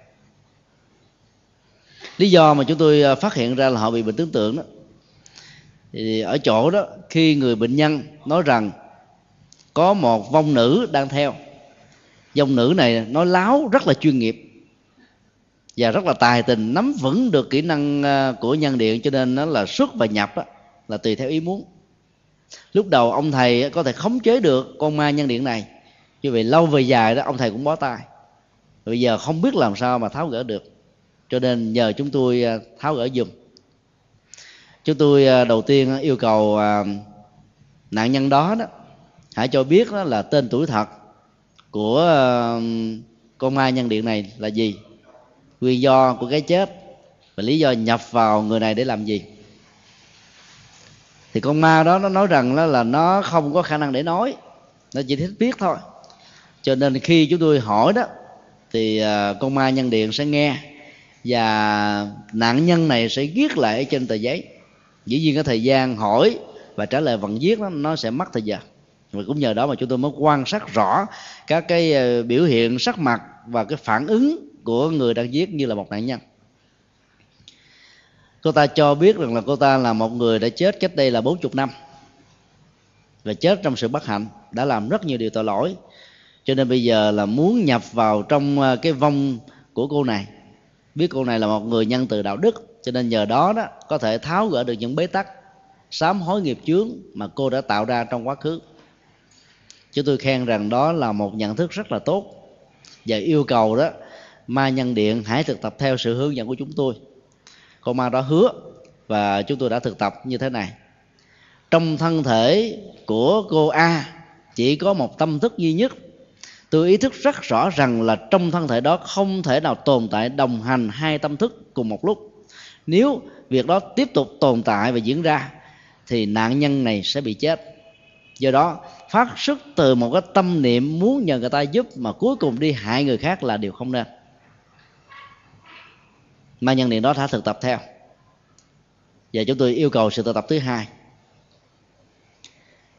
Lý do mà chúng tôi phát hiện ra là họ bị bệnh tưởng tượng đó, thì ở chỗ đó, khi người bệnh nhân nói rằng có một vong nữ đang theo, vong nữ này nói láo rất là chuyên nghiệp và rất là tài tình, nắm vững được kỹ năng của nhân điện, cho nên nó là xuất và nhập đó, là tùy theo ý muốn. Lúc đầu ông thầy có thể khống chế được con ma nhân điện này, như vậy lâu về dài đó ông thầy cũng bó tay. Bây giờ không biết làm sao mà tháo gỡ được, cho nên nhờ chúng tôi tháo gỡ giùm. Chúng tôi đầu tiên yêu cầu nạn nhân đó hãy cho biết đó là tên tuổi thật của con ma nhân điện này là gì, nguyên do của cái chết và lý do nhập vào người này để làm gì. Thì con ma đó nó nói rằng đó là nó không có khả năng để nói, nó chỉ thích biết thôi. Cho nên khi chúng tôi hỏi đó thì con ma nhân điện sẽ nghe, và nạn nhân này sẽ viết lại ở trên tờ giấy. Dĩ nhiên cái thời gian hỏi và trả lời bằng viết nó sẽ mất thời gian. Và cũng nhờ đó mà chúng tôi mới quan sát rõ các cái biểu hiện sắc mặt và cái phản ứng của người đang viết như là một nạn nhân. Cô ta cho biết rằng là cô ta là một người đã chết cách đây là 40 năm, và chết trong sự bất hạnh, đã làm rất nhiều điều tội lỗi. Cho nên bây giờ là muốn nhập vào trong cái vong của cô này, biết cô này là một người nhân từ đạo đức, cho nên nhờ đó đó có thể tháo gỡ được những bế tắc, sám hối nghiệp chướng mà cô đã tạo ra trong quá khứ. Chúng tôi khen rằng đó là một nhận thức rất là tốt, và yêu cầu đó ma nhân điện hãy thực tập theo sự hướng dẫn của chúng tôi. Con ma đó hứa và chúng tôi đã thực tập như thế này. Trong thân thể của cô A chỉ có một tâm thức duy nhất. Tôi ý thức rất rõ rằng là trong thân thể đó không thể nào tồn tại đồng hành hai tâm thức cùng một lúc. Nếu việc đó tiếp tục tồn tại và diễn ra thì nạn nhân này sẽ bị chết. Do đó phát xuất từ một cái tâm niệm muốn nhờ người ta giúp mà cuối cùng đi hại người khác là điều không nên. Ma nhân điện đó đã thực tập theo, và chúng tôi yêu cầu sự thực tập thứ hai.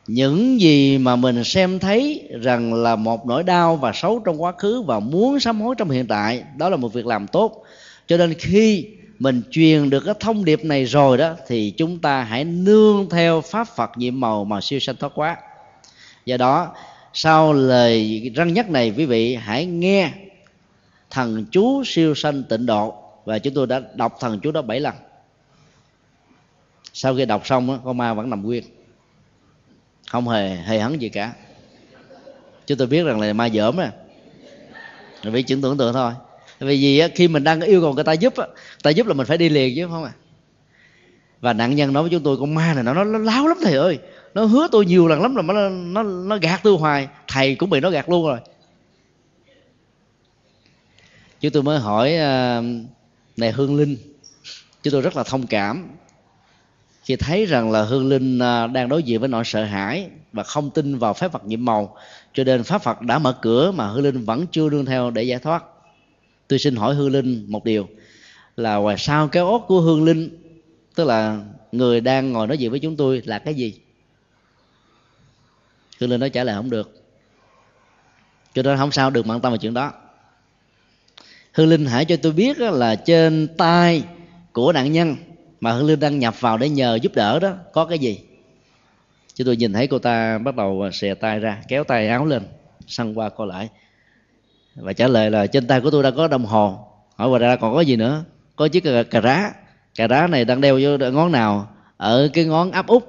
Những gì mà mình xem thấy rằng là một nỗi đau và xấu trong quá khứ và muốn sám hối trong hiện tại, đó là một việc làm tốt. Cho nên khi mình truyền được cái thông điệp này rồi đó thì chúng ta hãy nương theo pháp Phật nhiệm màu mà siêu sanh thoát quá. Do đó sau lời răn nhắc này, quý vị hãy nghe thần chú siêu sanh tịnh độ, và chúng tôi đã đọc thần chú đó 7 lần. Sau khi đọc xong con ma vẫn nằm nguyên, không hề hấn gì cả. Chúng tôi biết rằng là ma dởm rồi, vì chuyện tưởng tượng thôi. Vì gì khi mình đang yêu cầu người ta giúp, người ta giúp là mình phải đi liền chứ không à. Và nạn nhân nói với chúng tôi, con ma này nó láo lắm thầy ơi, nó hứa tôi nhiều lần lắm rồi mà nó gạt tôi hoài, thầy cũng bị nó gạt luôn rồi. Chúng tôi mới hỏi, này Hương Linh, chúng tôi rất là thông cảm khi thấy rằng là Hương Linh đang đối diện với nỗi sợ hãi và không tin vào pháp Phật nhiệm màu, cho nên pháp Phật đã mở cửa mà Hương Linh vẫn chưa đương theo để giải thoát. Tôi xin hỏi Hương Linh một điều là ngoài sau cái ốt của Hương Linh, tức là người đang ngồi nói chuyện với chúng tôi, là cái gì? Hương Linh nói trả lời không được, cho nên không sao được bận tâm vào chuyện đó. Hương Linh hãy cho tôi biết là trên tay của nạn nhân mà Hương Linh đang nhập vào để nhờ giúp đỡ đó có cái gì? Chứ tôi nhìn thấy cô ta bắt đầu xè tay ra, kéo tay áo lên, săn qua coi lại, và trả lời là trên tay của tôi đã có đồng hồ. Hỏi qua ra còn có gì nữa? Có chiếc cà rá. Cà rá này đang đeo vô ngón nào? Ở cái ngón áp út.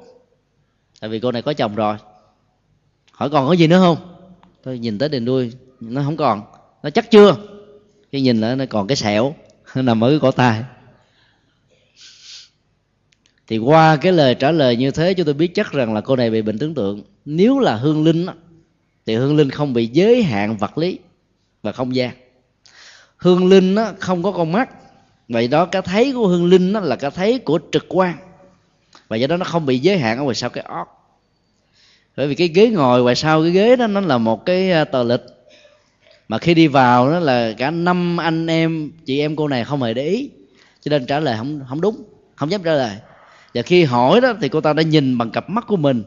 Tại vì cô này có chồng rồi. Hỏi còn có gì nữa không? Tôi nhìn tới đền đuôi, nó không còn. Nó chắc chưa? Khi nhìn lại nó còn cái sẹo nằm ở cái cổ tay. Thì qua cái lời trả lời như thế, chúng tôi biết chắc rằng là cô này bị bệnh tưởng tượng. Nếu là Hương Linh thì Hương Linh không bị giới hạn vật lý và không gian. Hương Linh không có con mắt, vậy đó cái thấy của Hương Linh là cái thấy của trực quan, và do đó nó không bị giới hạn ở ngoài sau cái ót. Bởi vì cái ghế ngồi ngoài sau cái ghế đó nó là một cái tờ lịch, mà khi đi vào đó là cả 5 anh em chị em cô này không hề để ý, cho nên trả lời không đúng, không dám trả lời. Và khi hỏi đó thì cô ta đã nhìn bằng cặp mắt của mình,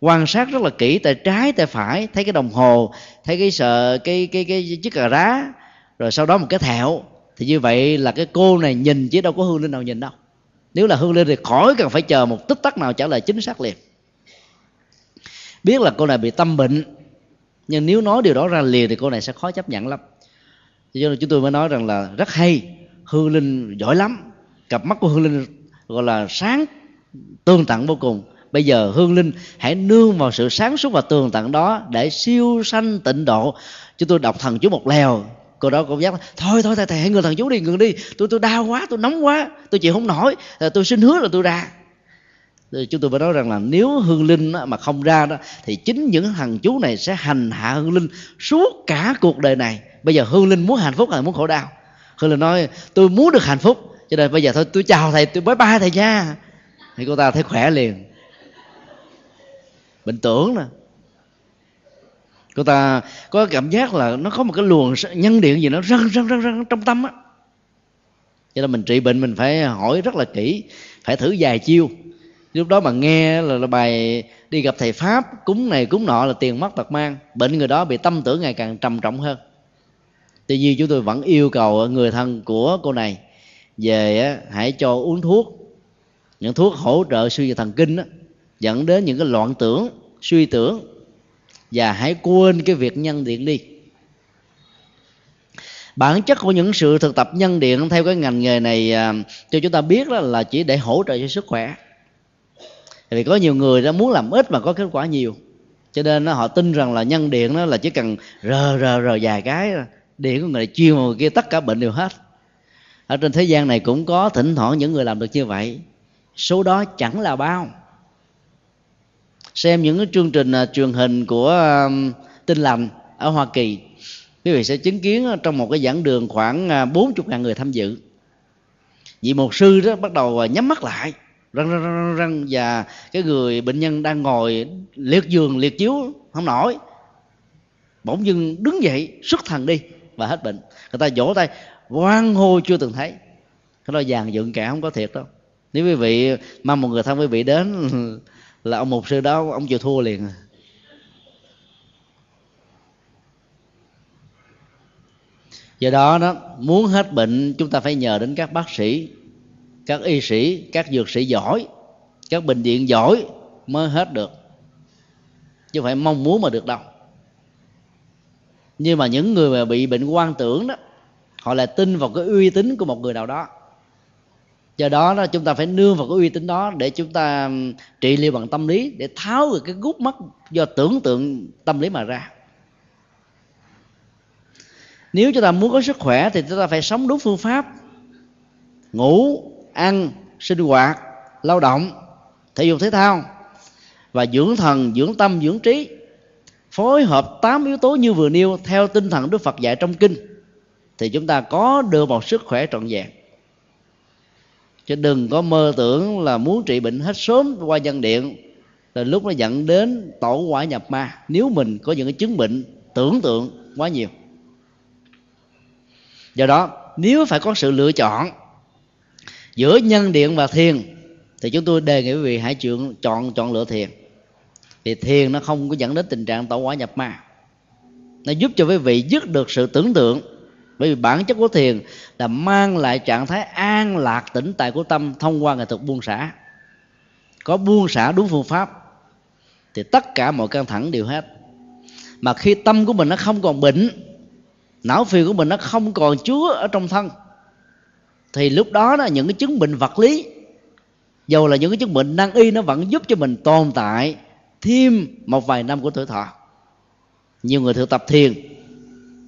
quan sát rất là kỹ tay trái tay phải, thấy cái đồng hồ, thấy cái sợi cái chiếc cà rá, rồi sau đó một cái thẹo. Thì như vậy là cái cô này nhìn chứ đâu có Hương Linh nào nhìn đâu. Nếu là Hương Linh thì khỏi cần phải chờ một tích tắc nào trả lời chính xác liền. Biết là cô này bị tâm bệnh, nhưng nếu nói điều đó ra liền thì cô này sẽ khó chấp nhận lắm. Cho nên chúng tôi mới nói rằng là rất hay, Hương Linh giỏi lắm, cặp mắt của Hương Linh gọi là sáng tương tận vô cùng. Bây giờ Hương Linh hãy nương vào sự sáng suốt và tường tận đó để siêu sanh tịnh độ. Chúng tôi đọc thần chú một lèo, cô đó cũng dám thôi thầy hãy ngừng thần chú đi, ngừng đi, tôi đau quá, tôi nóng quá, tôi chịu không nổi, tôi xin hứa là tôi ra. Chúng tôi phải nói rằng là nếu Hương Linh mà không ra đó thì chính những thần chú này sẽ hành hạ Hương Linh suốt cả cuộc đời này. Bây giờ Hương Linh muốn hạnh phúc hay muốn khổ đau? Hương Linh nói tôi muốn được hạnh phúc, cho nên bây giờ thôi tôi chào thầy, tôi bye bye thầy nha. Thì cô ta thấy khỏe liền. bệnh tưởng nè. Cô ta có cảm giác là nó có một cái luồng nhân điện gì nó răng trong tâm á. Cho nên mình trị bệnh mình phải hỏi rất là kỹ, phải thử vài chiêu. Lúc đó mà nghe là bài đi gặp thầy Pháp, cúng này cúng nọ là tiền mất tật mang, bệnh người đó bị tâm tưởng ngày càng trầm trọng hơn. Tuy nhiên chúng tôi vẫn yêu cầu người thân của cô này về hãy cho uống thuốc, những thuốc hỗ trợ suy về thần kinh đó, dẫn đến những cái loạn tưởng, suy tưởng, và hãy quên cái việc nhân điện đi. Bản chất của những sự thực tập nhân điện theo cái ngành nghề này cho chúng ta biết đó là chỉ để hỗ trợ cho sức khỏe. Vì có nhiều người đã muốn làm ít mà có kết quả nhiều, cho nên họ tin rằng là nhân điện đó là chỉ cần rờ vài cái, điện của người này chuyên vào người kia tất cả bệnh đều hết. Ở trên thế gian này cũng có thỉnh thoảng những người làm được như vậy, số đó chẳng là bao. Xem những cái chương trình truyền hình của Tin Lành ở Hoa Kỳ, quý vị sẽ chứng kiến trong một cái giảng đường khoảng 40.000 người tham dự. Vị một sư đó bắt đầu nhắm mắt lại, răng và cái người bệnh nhân đang ngồi liệt giường liệt chiếu không nổi, bỗng dưng đứng dậy xuất thần đi và hết bệnh. Người ta vỗ tay hoan hô chưa từng thấy. Cái đó vàng dựng cả không có thiệt đâu. Nếu quý vị mang một người thân quý vị đến là ông mục sư đó, ông chịu thua liền. Do đó muốn hết bệnh chúng ta phải nhờ đến các bác sĩ, các y sĩ, các dược sĩ giỏi, các bệnh viện giỏi mới hết được, chứ không phải mong muốn mà được đâu. Nhưng mà những người mà bị bệnh quan tưởng đó, họ lại tin vào cái uy tín của một người nào đó. Do đó chúng ta phải nương vào cái uy tín đó để chúng ta trị liệu bằng tâm lý, để tháo được cái gút mắt do tưởng tượng tâm lý mà ra. Nếu chúng ta muốn có sức khỏe thì chúng ta phải sống đúng phương pháp: ngủ, ăn, sinh hoạt, lao động, thể dục thể thao, và dưỡng thần, dưỡng tâm, dưỡng trí. Phối hợp 8 yếu tố như vừa nêu theo tinh thần Đức Phật dạy trong kinh thì chúng ta có được một sức khỏe trọn vẹn. Chứ đừng có mơ tưởng là muốn trị bệnh hết sớm qua nhân điện, rồi lúc nó dẫn đến tổ quả nhập ma, nếu mình có những cái chứng bệnh tưởng tượng quá nhiều. Do đó nếu phải có sự lựa chọn giữa nhân điện và thiền thì chúng tôi đề nghị quý vị hãy chọn lựa thiền. Thì thiền nó không có dẫn đến tình trạng tổ quả nhập ma, nó giúp cho quý vị dứt được sự tưởng tượng. Bởi vì bản chất của thiền là mang lại trạng thái an lạc tĩnh tại của tâm thông qua nghệ thuật buông xả. Có buông xả đúng phương pháp thì tất cả mọi căng thẳng đều hết. Mà khi tâm của mình nó không còn bệnh, não phiền của mình nó không còn chứa ở trong thân, thì lúc đó là những cái chứng bệnh vật lý, dầu là những cái chứng bệnh nan y, nó vẫn giúp cho mình tồn tại thêm một vài năm của tuổi thọ. Nhiều người thực tập thiền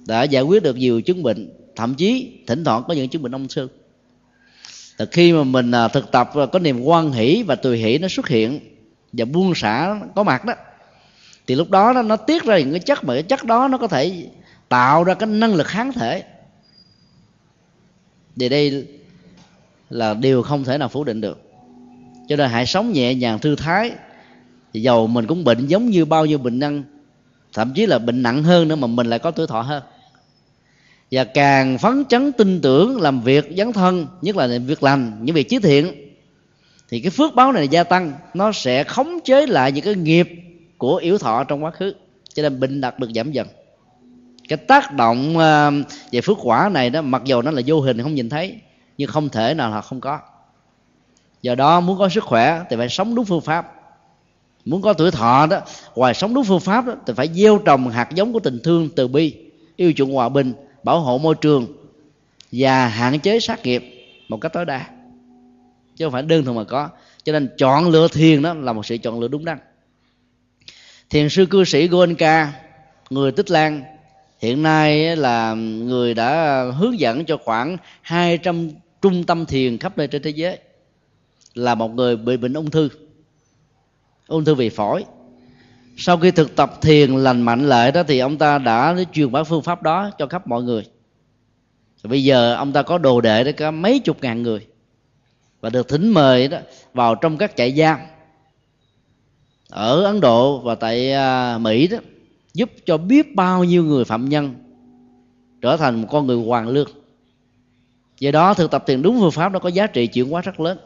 đã giải quyết được nhiều chứng bệnh, thậm chí thỉnh thoảng có những chứng bệnh ung thư. Từ khi mà mình thực tập có niềm hoan hỷ và tùy hỷ nó xuất hiện và buông xả có mặt đó, thì lúc đó nó tiết ra những cái chất, mà cái chất đó nó có thể tạo ra cái năng lực kháng thể. Thì đây là điều không thể nào phủ định được. Cho nên hãy sống nhẹ nhàng thư thái. Thì dầu mình cũng bệnh giống như bao nhiêu bệnh nhân, thậm chí là bệnh nặng hơn nữa, mà mình lại có tuổi thọ hơn. Và càng phấn chấn tin tưởng làm việc dấn thân, nhất là việc lành, những việc chí thiện, thì cái phước báo này gia tăng. Nó sẽ khống chế lại những cái nghiệp của yếu thọ trong quá khứ, cho nên bệnh đặc được giảm dần. Cái tác động về phước quả này đó, mặc dù nó là vô hình không nhìn thấy, nhưng không thể nào là không có. Do đó muốn có sức khỏe thì phải sống đúng phương pháp. Muốn có tuổi thọ đó, ngoài sống đúng phương pháp đó, thì phải gieo trồng hạt giống của tình thương, từ bi, yêu chuộng hòa bình, bảo hộ môi trường và hạn chế sát nghiệp một cách tối đa, chứ không phải đơn thuần mà có. Cho nên chọn lựa thiền đó là một sự chọn lựa đúng đắn. Thiền sư cư sĩ Goenka, người Tích Lan, hiện nay là người đã hướng dẫn cho khoảng 200 trung tâm thiền khắp nơi trên thế giới, là một người bị bệnh ung thư vì phổi. Sau khi thực tập thiền lành mạnh lại đó thì ông ta đã truyền bá phương pháp đó cho khắp mọi người. Bây giờ ông ta có đồ đệ đó cả mấy chục ngàn người, và được thỉnh mời đó vào trong các trại giam ở Ấn Độ và tại Mỹ đó, giúp cho biết bao nhiêu người phạm nhân trở thành một con người hoàn lương. Do đó thực tập thiền đúng phương pháp nó có giá trị chuyển hóa rất lớn.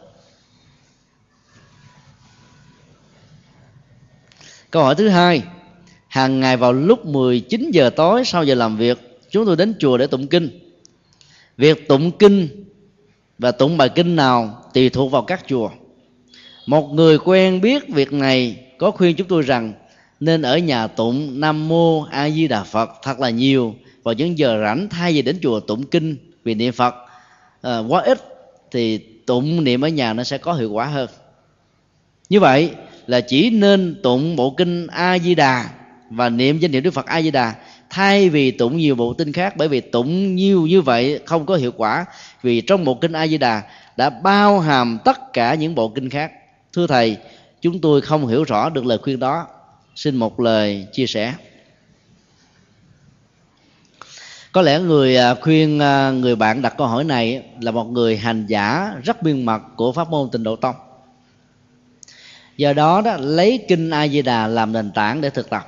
Câu hỏi thứ hai, hàng ngày vào lúc 19 giờ tối sau giờ làm việc, chúng tôi đến chùa để tụng kinh. Việc tụng kinh và tụng bài kinh nào tùy thuộc vào các chùa. Một người quen biết việc này có khuyên chúng tôi rằng nên ở nhà tụng Nam Mô A Di Đà Phật thật là nhiều vào những giờ rảnh, thay vì đến chùa tụng kinh vì niệm Phật quá ít, thì tụng niệm ở nhà nó sẽ có hiệu quả hơn. Như vậy là chỉ nên tụng bộ kinh A Di Đà và niệm danh hiệu Đức Phật A Di Đà, thay vì tụng nhiều bộ kinh khác, bởi vì tụng nhiều như vậy không có hiệu quả, vì trong bộ kinh A Di Đà đã bao hàm tất cả những bộ kinh khác. Thưa thầy, chúng tôi không hiểu rõ được lời khuyên đó, xin một lời chia sẻ. Có lẽ người khuyên người bạn đặt câu hỏi này là một người hành giả rất biên mật của pháp môn Tịnh Độ Tông. Do đó, lấy kinh A Di Đà làm nền tảng để thực tập,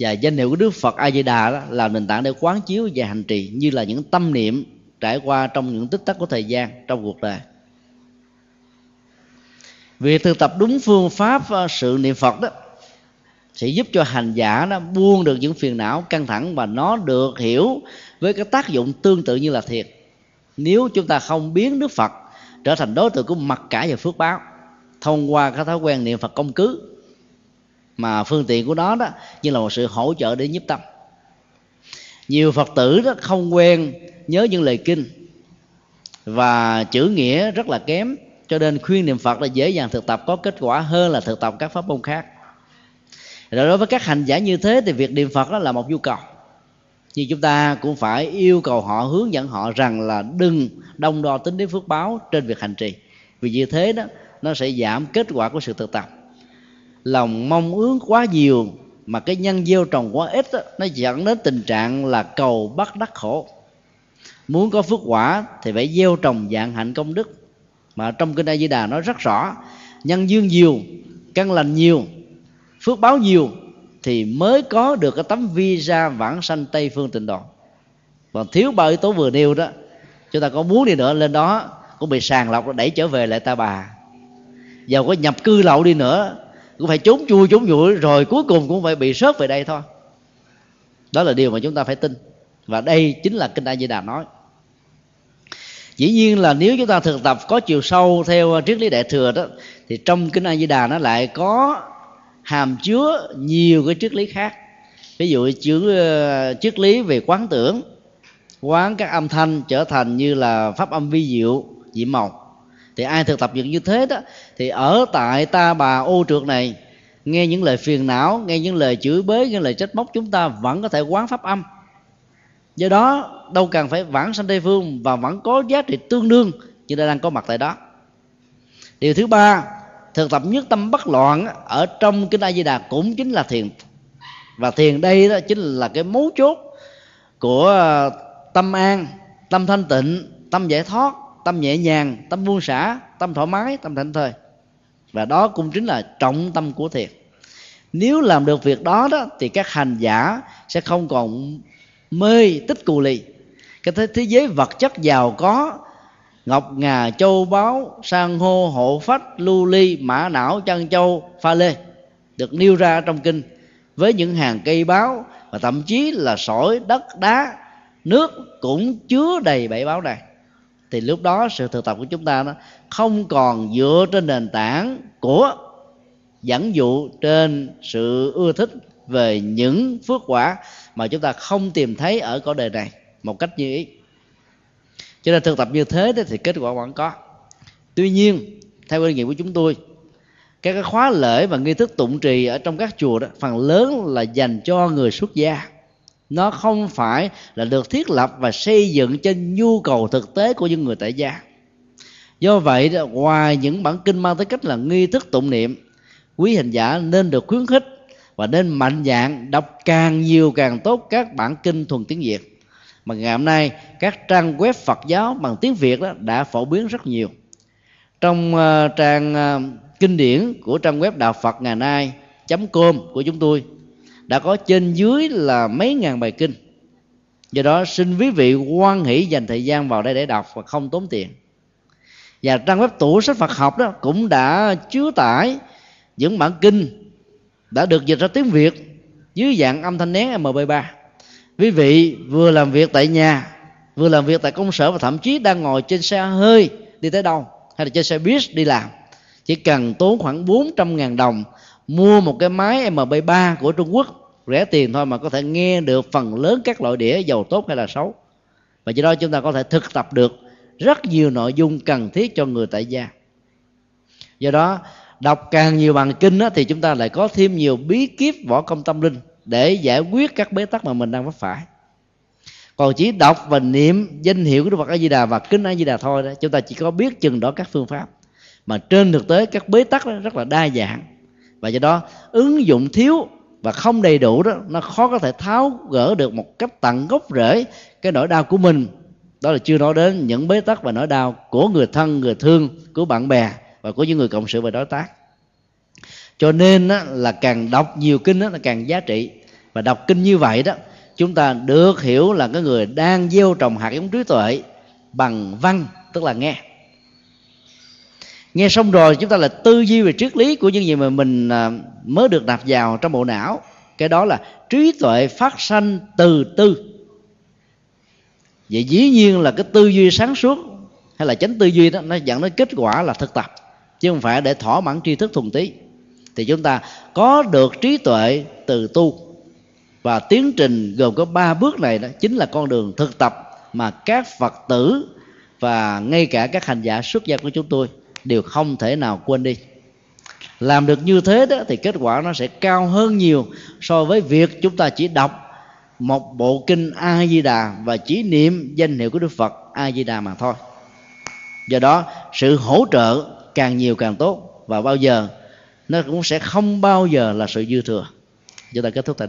và danh hiệu của Đức Phật A Di Đà đó là nền tảng để quán chiếu và hành trì, như là những tâm niệm trải qua trong những tích tắc của thời gian trong cuộc đời. Việc thực tập đúng phương pháp sự niệm Phật đó sẽ giúp cho hành giả nó buông được những phiền não căng thẳng, và nó được hiểu với cái tác dụng tương tự như là thiền. Nếu chúng ta không biến Đức Phật trở thành đối tượng của mặc cả và phước báo thông qua cái thói quen niệm Phật công cứ, mà phương tiện của nó đó như là một sự hỗ trợ để nhiếp tâm. Nhiều Phật tử đó không quen nhớ những lời kinh và chữ nghĩa rất là kém, cho nên khuyên niệm Phật là dễ dàng thực tập có kết quả hơn là thực tập các pháp môn khác. Rồi đối với các hành giả như thế thì việc niệm Phật đó là một nhu cầu, nhưng chúng ta cũng phải yêu cầu họ, hướng dẫn họ rằng là đừng đong đo tính đến phước báo trên việc hành trì, vì như thế đó nó sẽ giảm kết quả của sự thực tập. Lòng mong ước quá nhiều mà cái nhân gieo trồng quá ít đó, nó dẫn đến tình trạng là cầu bắt đắc khổ. Muốn có phước quả thì phải gieo trồng dạng hạnh công đức, mà trong kinh A Di Đà nó rất rõ, nhân duyên nhiều, căn lành nhiều, phước báo nhiều thì mới có được cái tấm visa vãng sanh Tây phương Tịnh Độ. Còn thiếu ba yếu tố vừa nêu đó, chúng ta có muốn đi nữa lên đó cũng bị sàng lọc, đẩy trở về lại ta bà. Dầu có nhập cư lậu đi nữa cũng phải trốn chui trốn nhủi, rồi cuối cùng cũng phải bị sớt về đây thôi. Đó là điều mà chúng ta phải tin, và đây chính là kinh A Di Đà nói. Dĩ nhiên là nếu chúng ta thực tập có chiều sâu theo triết lý Đại Thừa đó, thì trong kinh A Di Đà nó lại có hàm chứa nhiều cái triết lý khác. Ví dụ triết lý về quán tưởng, quán các âm thanh trở thành như là pháp âm vi diệu, diệm màu. Thì ai thực tập những như thế đó thì ở tại ta bà ô trượt này, nghe những lời phiền não, nghe những lời chửi bới, nghe lời trách móc, chúng ta vẫn có thể quán pháp âm. Do đó đâu cần phải vãng sanh Tây phương, và vẫn có giá trị tương đương như đang có mặt tại đó. Điều thứ ba, thực tập nhất tâm bất loạn ở trong kinh A Di Đà cũng chính là thiền, và thiền đây đó chính là cái mấu chốt của tâm an, tâm thanh tịnh, tâm giải thoát, tâm nhẹ nhàng, tâm buông xả, tâm thoải mái, tâm thảnh thơi, và đó cũng chính là trọng tâm của thiền. Nếu làm được việc đó đó thì các hành giả sẽ không còn mê tích cù lì cái thế giới vật chất giàu có, ngọc ngà châu báu, san hô hộ phách, lưu ly, mã não, chân châu, pha lê được nêu ra trong kinh, với những hàng cây báu và thậm chí là sỏi, đất, đá, nước cũng chứa đầy bảy báu này. Thì lúc đó sự thực tập của chúng ta nó không còn dựa trên nền tảng của dẫn dụ, trên sự ưa thích về những phước quả mà chúng ta không tìm thấy ở cõi đời này một cách như ý. Cho nên thực tập như thế thì kết quả vẫn có. Tuy nhiên, theo kinh nghiệm của chúng tôi, các cái khóa lễ và nghi thức tụng trì ở trong các chùa đó phần lớn là dành cho người xuất gia. Nó không phải là được thiết lập và xây dựng trên nhu cầu thực tế của những người tại gia. Do vậy, ngoài những bản kinh mang tới cách là nghi thức tụng niệm, quý hành giả nên được khuyến khích và nên mạnh dạn đọc càng nhiều càng tốt các bản kinh thuần tiếng Việt. Mà ngày hôm nay các trang web Phật giáo bằng tiếng Việt đó đã phổ biến rất nhiều. Trong trang kinh điển của trang web đạo Phật ngày nay .com của chúng tôi đã có trên dưới là mấy ngàn bài kinh. Do đó xin quý vị hoan hỷ dành thời gian vào đây để đọc và không tốn tiền. Và trang web tủ sách Phật học đó cũng đã chứa tải những bản kinh đã được dịch ra tiếng Việt dưới dạng âm thanh nén MP3. Quý vị vừa làm việc tại nhà, vừa làm việc tại công sở, và thậm chí đang ngồi trên xe hơi đi tới đâu, hay là trên xe buýt đi làm, chỉ cần tốn khoảng 400.000 đồng mua một cái máy MP3 của Trung Quốc rẻ tiền thôi mà có thể nghe được phần lớn các loại đĩa giàu tốt hay là xấu. Và do đó chúng ta có thể thực tập được rất nhiều nội dung cần thiết cho người tại gia. Do đó đọc càng nhiều bản kinh đó, thì chúng ta lại có thêm nhiều bí kíp võ công tâm linh để giải quyết các bế tắc mà mình đang vấp phải. Còn chỉ đọc và niệm danh hiệu của Đức Phật A Di Đà và kinh A Di Đà thôi đó, chúng ta chỉ có biết chừng đó các phương pháp, mà trên thực tế các bế tắc đó rất là đa dạng. Và do đó ứng dụng thiếu và không đầy đủ đó, nó khó có thể tháo gỡ được một cách tận gốc rễ cái nỗi đau của mình. Đó là chưa nói đến những bế tắc và nỗi đau của người thân, người thương, của bạn bè và của những người cộng sự và đối tác. Cho nên đó, là càng đọc nhiều kinh đó, là càng giá trị. Và đọc kinh như vậy đó, chúng ta được hiểu là cái người đang gieo trồng hạt giống trí tuệ bằng văn, tức là nghe. Nghe xong rồi chúng ta là tư duy về triết lý của những gì mà mình mới được nạp vào trong bộ não. Cái đó là trí tuệ phát sanh từ tư. Vậy dĩ nhiên là cái tư duy sáng suốt hay là chánh tư duy đó, nó dẫn đến kết quả là thực tập, chứ không phải để thỏa mãn tri thức thuần túy. Thì chúng ta có được trí tuệ từ tu. Và tiến trình gồm có 3 bước này đó chính là con đường thực tập mà các Phật tử và ngay cả các hành giả xuất gia của chúng tôi đều không thể nào quên đi. Làm được như thế đó thì kết quả nó sẽ cao hơn nhiều so với việc chúng ta chỉ đọc một bộ kinh A Di Đà và chỉ niệm danh hiệu của Đức Phật A Di Đà mà thôi. Do đó sự hỗ trợ càng nhiều càng tốt, và bao giờ nó cũng sẽ không bao giờ là sự dư thừa. Chúng ta kết thúc tại đây.